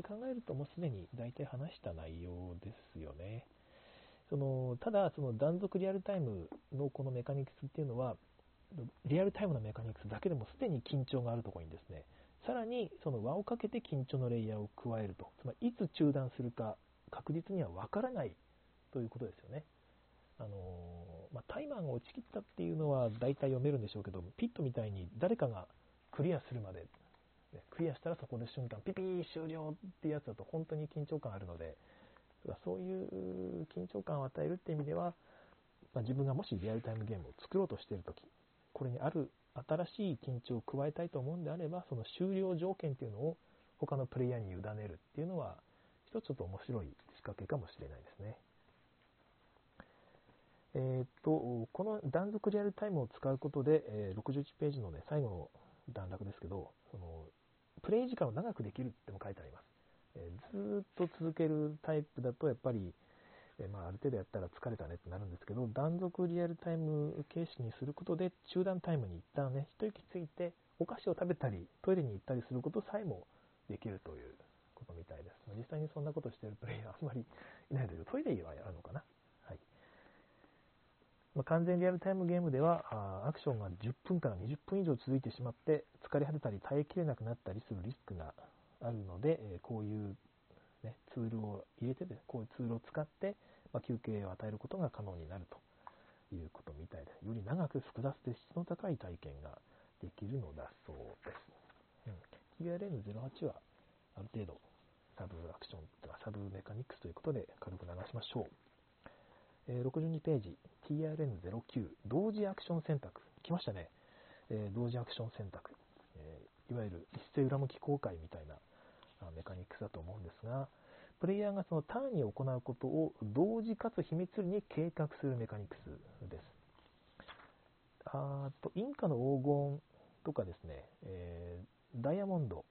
って考えるともうすでに大体話した内容ですよね。ただその断続リアルタイムのこのメカニクスっていうのはリアルタイムのメカニクスだけでもすでに緊張があるところにですね、さらにその輪をかけて緊張のレイヤーを加えると、つまりいつ中断するか確実には分からないということですよね。タイマーが落ちきったっていうのは大体読めるんでしょうけど、ピットみたいに誰かがクリアするまで、クリアしたらそこで瞬間ピピー終了ってやつだと本当に緊張感あるので、そういう緊張感を与えるっていう意味では、自分がもしリアルタイムゲームを作ろうとしているとき、これにある新しい緊張を加えたいと思うんであれば、その終了条件っていうのを他のプレイヤーに委ねるっていうのは一つちょっと面白い仕掛けかもしれないですね。この断続リアルタイムを使うことで、61ページの、ね、最後の段落ですけど、プレイ時間を長くできるっても書いてあります。ずっと続けるタイプだとやっぱり、ある程度やったら疲れたねってなるんですけど、断続リアルタイム形式にすることで中断タイムに一旦ね一息ついてお菓子を食べたりトイレに行ったりすることさえもできるということみたいです。実際にそんなことしてるプレイヤーはあんまりいないですけど、トイレはやるのかな、はい。完全リアルタイムゲームではアクションが10分から20分以上続いてしまって疲れ果てたり耐えきれなくなったりするリスクがあるので、こういう、ね、ツールを入れて、こういうツールを使って、休憩を与えることが可能になるということみたいです。より長く複雑で質の高い体験ができるのだそうです。TRN-08 はある程度サブアクション、サブメカニクスということで軽く流しましょう。62ページ TRN-09 同時アクション選択。来ましたね。同時アクション選択。いわゆる一斉裏向き公開みたいなメカニクスだと思うんですが、プレイヤーがそのターンに行うことを同時かつ秘密裏に計画するメカニクスです。インカの黄金とかですね、ダイヤモンド、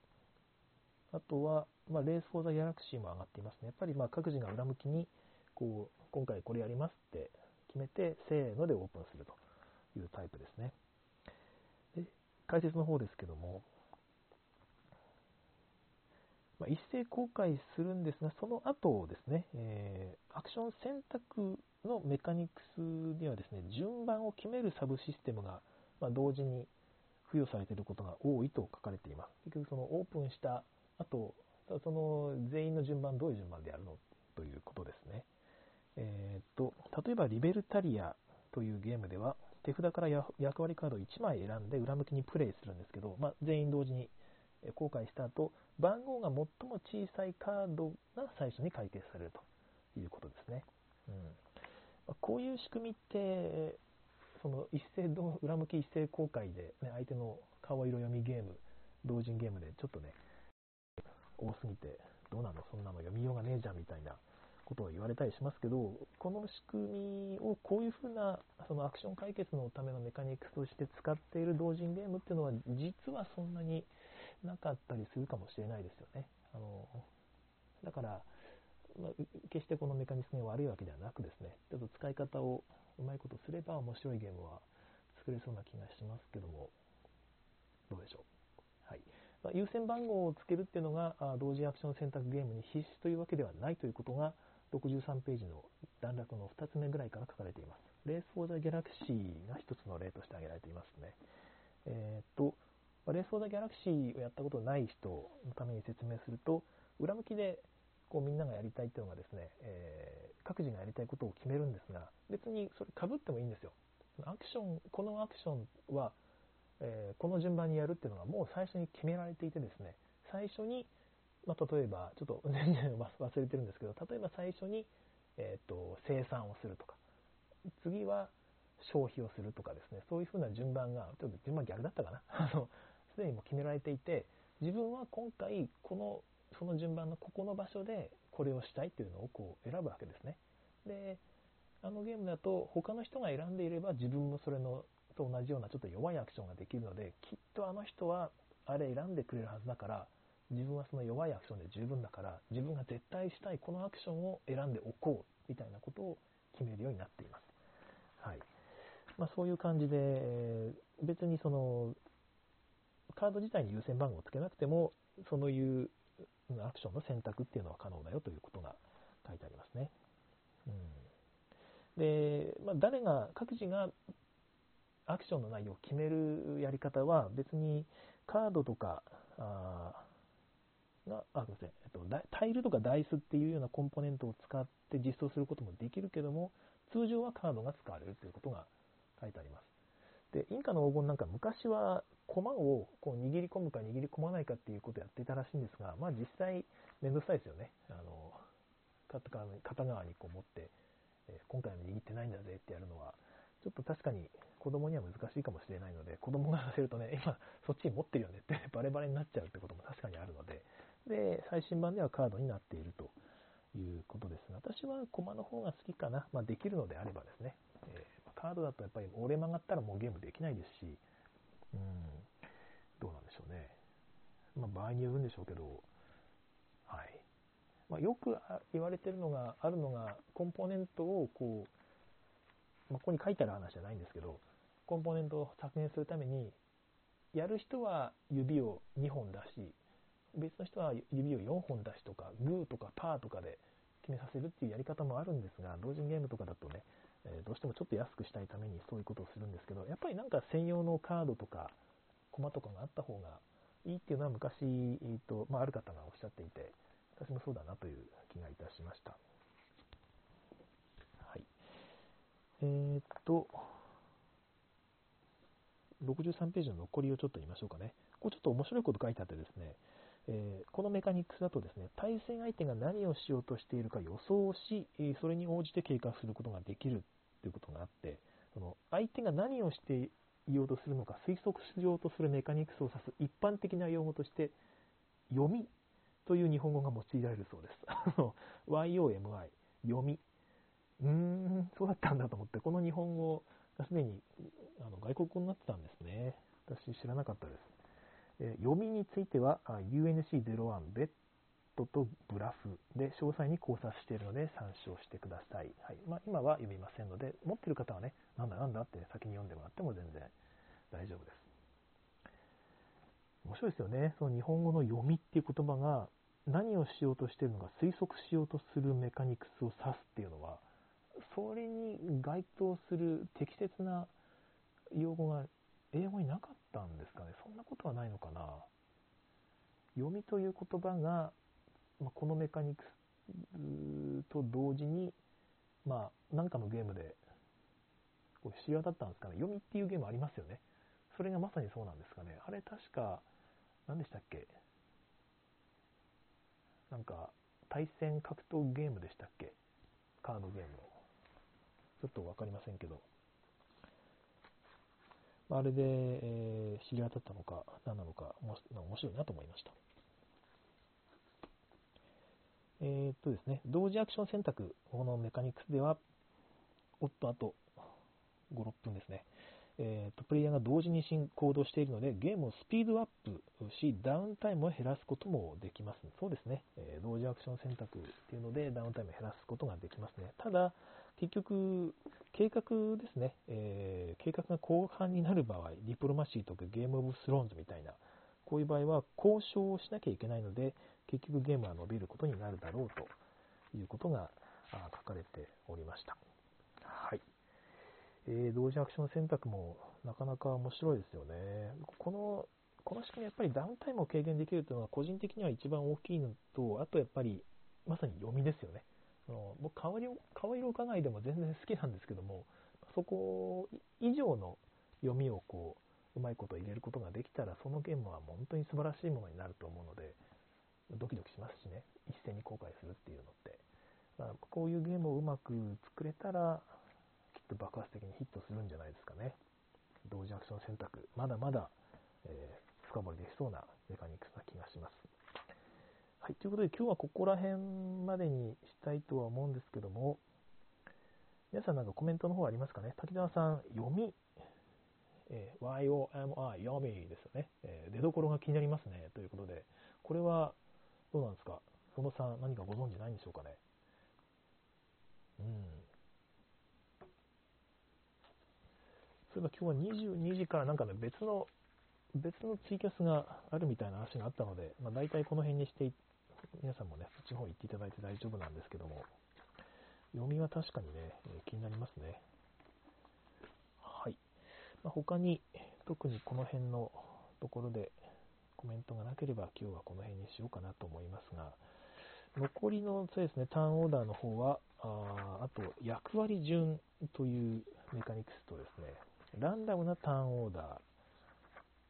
あとは、レース・フォー・ザ・ギャラクシーも上がっていますね。やっぱり各自が裏向きにこう今回これやりますって決めてせーのでオープンするというタイプですね。解説の方ですけども、一斉公開するんですが、その後ですね、アクション選択のメカニクスにはですね、順番を決めるサブシステムが、同時に付与されていることが多いと書かれています。結局そのオープンした後、その全員の順番どういう順番でやるのということですね。例えばリベルタリアというゲームでは手札から役割カードを1枚選んで裏向きにプレイするんですけど、全員同時に公開した後、番号が最も小さいカードが最初に解決されるということですね。こういう仕組みってその一斉の裏向き一斉公開で、ね、相手の顔色読みゲーム、同人ゲームでちょっとね多すぎてどうなのそんなの読みようがねえじゃんみたいなことを言われたりしますけど、この仕組みをこういうふうなそのアクション解決のためのメカニクスとして使っている同人ゲームっていうのは実はそんなになかったりするかもしれないですよね。だから、決してこのメカニクスに悪いわけではなくですね、ちょっと使い方をうまいことすれば面白いゲームは作れそうな気がしますけども、どうでしょう。はい。優先番号をつけるっていうのが同時アクション選択ゲームに必須というわけではないということが63ページの段落の2つ目ぐらいから書かれています。レース・フォー・ザ・ギャラクシーが一つの例として挙げられていますね。レース・フォー・ザ・ギャラクシーをやったことない人のために説明すると、裏向きでこうみんながやりたいっていうのがですね、各自がやりたいことを決めるんですが、別にそれ被ってもいいんですよ。このアクションは、この順番にやるっていうのがもう最初に決められていてですね、最初に例えばちょっと全然忘れてるんですけど、例えば最初に、生産をするとか、次は消費をするとかですね、そういうふうな順番がちょっと順番逆だったかなすでにもう決められていて、自分は今回その順番のここの場所でこれをしたいっていうのをこう選ぶわけですね。であのゲームだと他の人が選んでいれば自分もそれのと同じようなちょっと弱いアクションができるので、きっとあの人はあれ選んでくれるはずだから、自分はその弱いアクションで十分だから、自分が絶対したいこのアクションを選んでおこうみたいなことを決めるようになっています。はい、まあ、そういう感じで別にそのカード自体に優先番号をつけなくてもそういうアクションの選択っていうのは可能だよということが書いてありますね。で、まあ、誰が各自がアクションの内容を決めるやり方は別にカードとかタイルとかダイスっていうようなコンポーネントを使って実装することもできるけども、通常はカードが使われるということが書いてあります。で、インカの黄金なんか昔は駒をこう握り込むか握り込まないかっていうことをやっていたらしいんですが、まあ、実際面倒くさいですよね。片側にこう持って、今回は握ってないんだぜってやるのはちょっと確かに子供には難しいかもしれないので、子供がさせるとね、今そっちに持ってるよねってバレバレになっちゃうってことも確かにあるので、で最新版ではカードになっているということですが、私は駒の方が好きかな、まあ、できるのであればですね、カードだとやっぱり折れ曲がったらもうゲームできないですし、どうなんでしょうね、まあ、場合によるんでしょうけど、はい、まあ、よく言われてるのがあるのが、コンポーネントをこう、まあ、ここに書いてある話じゃないんですけど、コンポーネントを削減するためにやる人は指を2本出し、別の人は指を4本出しとかグーとかパーとかで決めさせるっていうやり方もあるんですが、同人ゲームとかだとね、どうしてもちょっと安くしたいためにそういうことをするんですけど、やっぱりなんか専用のカードとかコマとかがあった方がいいっていうのは昔、まあ、ある方がおっしゃっていて、私もそうだなという気がいたしました。はい、63ページの残りをちょっと見ましょうかね。これちょっと面白いこと書いてあってですね、このメカニクスだとですね、対戦相手が何をしようとしているか予想し、それに応じて計画することができるということがあって、その相手が何をしていようとするのか推測しようとするメカニクスを指す一般的な用語として読みという日本語が用いられるそうですYOMI 読み、そうだったんだと思って、この日本語がすでに外国語になってたんですね。私知らなかったです。読みについては UNC01 ベッドとブラフで詳細に考察しているので参照してください。はい、まあ、今は読みませんので、持っている方はね、なんだなんだって先に読んでもらっても全然大丈夫です。面白いですよね、その日本語の読みっていう言葉が何をしようとしているのか推測しようとするメカニクスを指すっていうのは、それに該当する適切な用語が英語になかったんですかね。そんなことはないのかな。読みという言葉が、まあ、このメカニクスと同時に、まあ、なんかのゲームでこれ主役だったんですかね。読みっていうゲームありますよね。それがまさにそうなんですかね。あれ確か何でしたっけ、なんか対戦格闘ゲームでしたっけ、カードゲームの。ちょっと分かりませんけど、あれで、知り当たったのか何なのか面白いなと思いました。ですね、同時アクション選択、このメカニクスではあと5、6分ですね、プレイヤーが同時に行動しているのでゲームをスピードアップしダウンタイムを減らすこともできます。そうですね、同時アクション選択っていうのでダウンタイムを減らすことができますね。ただ結局計画ですね、計画が後半になる場合、ディプロマシーとかゲームオブスローンズみたいな、こういう場合は交渉をしなきゃいけないので、結局ゲームは伸びることになるだろうということが書かれておりました。はい、同時アクション選択もなかなか面白いですよね。この仕組み、やっぱりダウンタイムを軽減できるというのは個人的には一番大きいのと、あとやっぱりまさに読みですよね。僕顔色伺いでも全然好きなんですけども、そこ以上の読みをこううまいこと入れることができたら、そのゲームは本当に素晴らしいものになると思うので、ドキドキしますしね、一斉に後悔するっていうのって、まあ、こういうゲームをうまく作れたらきっと爆発的にヒットするんじゃないですかね。同時アクション選択、まだまだ、深掘りできそうなメカニクスな気がします。はい、ということで今日はここら辺までにしたいとは思うんですけども、皆さんなんかコメントの方ありますかね。滝沢さん、読み、YOMI 読みですよね、出どころが気になりますねということで、これはどうなんですか、その3何かご存知ないんでしょうかね。そういえば今日は22時からなんかね、別のツイキャスがあるみたいな話があったので、まあ、大体この辺にして皆さんもね、そっちの方行っていただいて大丈夫なんですけども、読みは確かにね、気になりますね。はい。まあ、他に特にこの辺のところでコメントがなければ今日はこの辺にしようかなと思いますが、残りのそうですね、ターンオーダーの方は、あと役割順というメカニクスとですね、ランダムなターンオーダー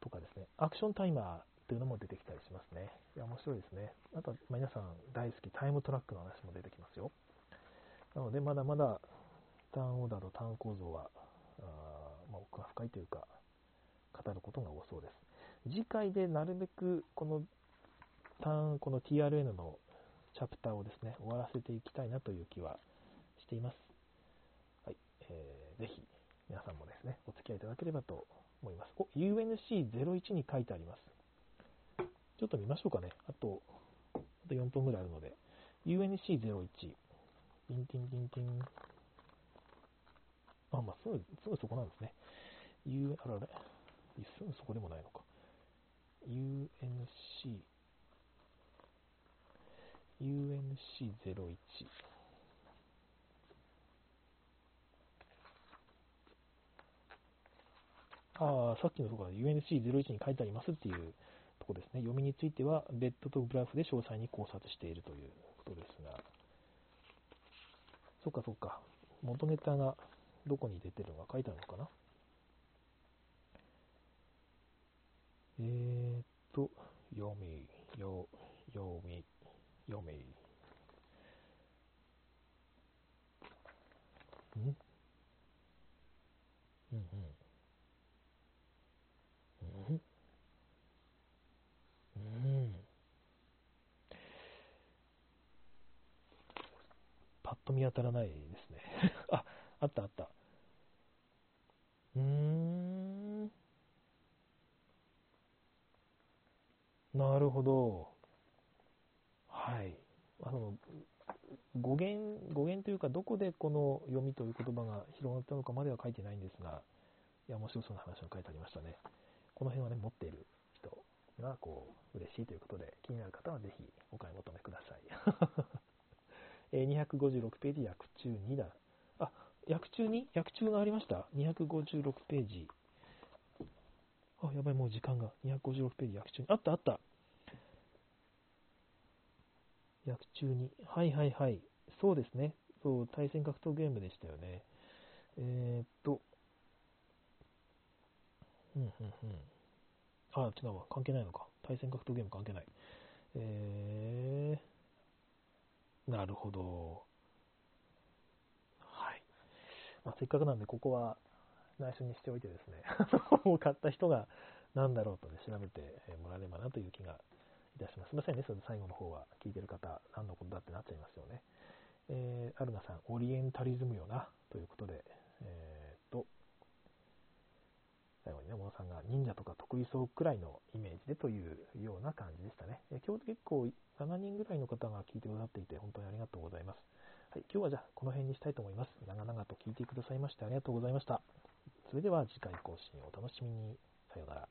とかですね、アクションタイマーというのも出てきたりしますね。いや、面白いですね。あとは皆さん大好きタイムトラックの話も出てきますよ。なのでまだまだターンオーダーとターン構造は奥が深いというか語ることが多そうです。次回でなるべくこの TRN のチャプターをですね終わらせていきたいなという気はしています。はい、ぜひ皆さんもですねお付き合いいただければと思います。UNC01 に書いてあります。ちょっと見ましょうかね。あと4分ぐらいあるので UNC01 ティンティンティンティン、あ、まあすぐそこなんですね。あらあれ、すぐそこでもないのか。UNC01。ああ、さっきのところは UNC01 に書いてありますっていうところですね。読みについては、レッドとグラフで詳細に考察しているということですが。そっかそっか。元ネタがどこに出てるのか書いてあるのかな。読み。パッと見当たらないですね。あった。なるほど。はい。語源というか、どこでこの読みという言葉が広がったのかまでは書いてないんですが、いや、面白そうな話が書いてありましたね。この辺はね、持っている人がこう嬉しいということで、気になる方はぜひお買い求めください。256ページ、訳中2だ。あ、訳中 2？ 訳中がありました。256ページ。あ、やばい、もう時間が。256ページ、訳中2。あった。役中に。はい。そうですね。そう、対戦格闘ゲームでしたよね。あ、違うわ。関係ないのか。対戦格闘ゲーム関係ない。なるほど。はい。まあ、せっかくなんで、ここは内緒にしておいてですね。買った人が何だろうとね、調べてもらえればなという気が。すみませんね、その最後の方は聞いてる方、何のことだってなっちゃいますよね。アルナさん、オリエンタリズムよな、ということで、最後にね、小野さんが忍者とか得意そうくらいのイメージでというような感じでしたね。今日結構7人ぐらいの方が聞いてくださっていて、本当にありがとうございます。はい、今日はじゃあ、この辺にしたいと思います。長々と聞いてくださいまして、ありがとうございました。それでは次回更新をお楽しみに。さようなら。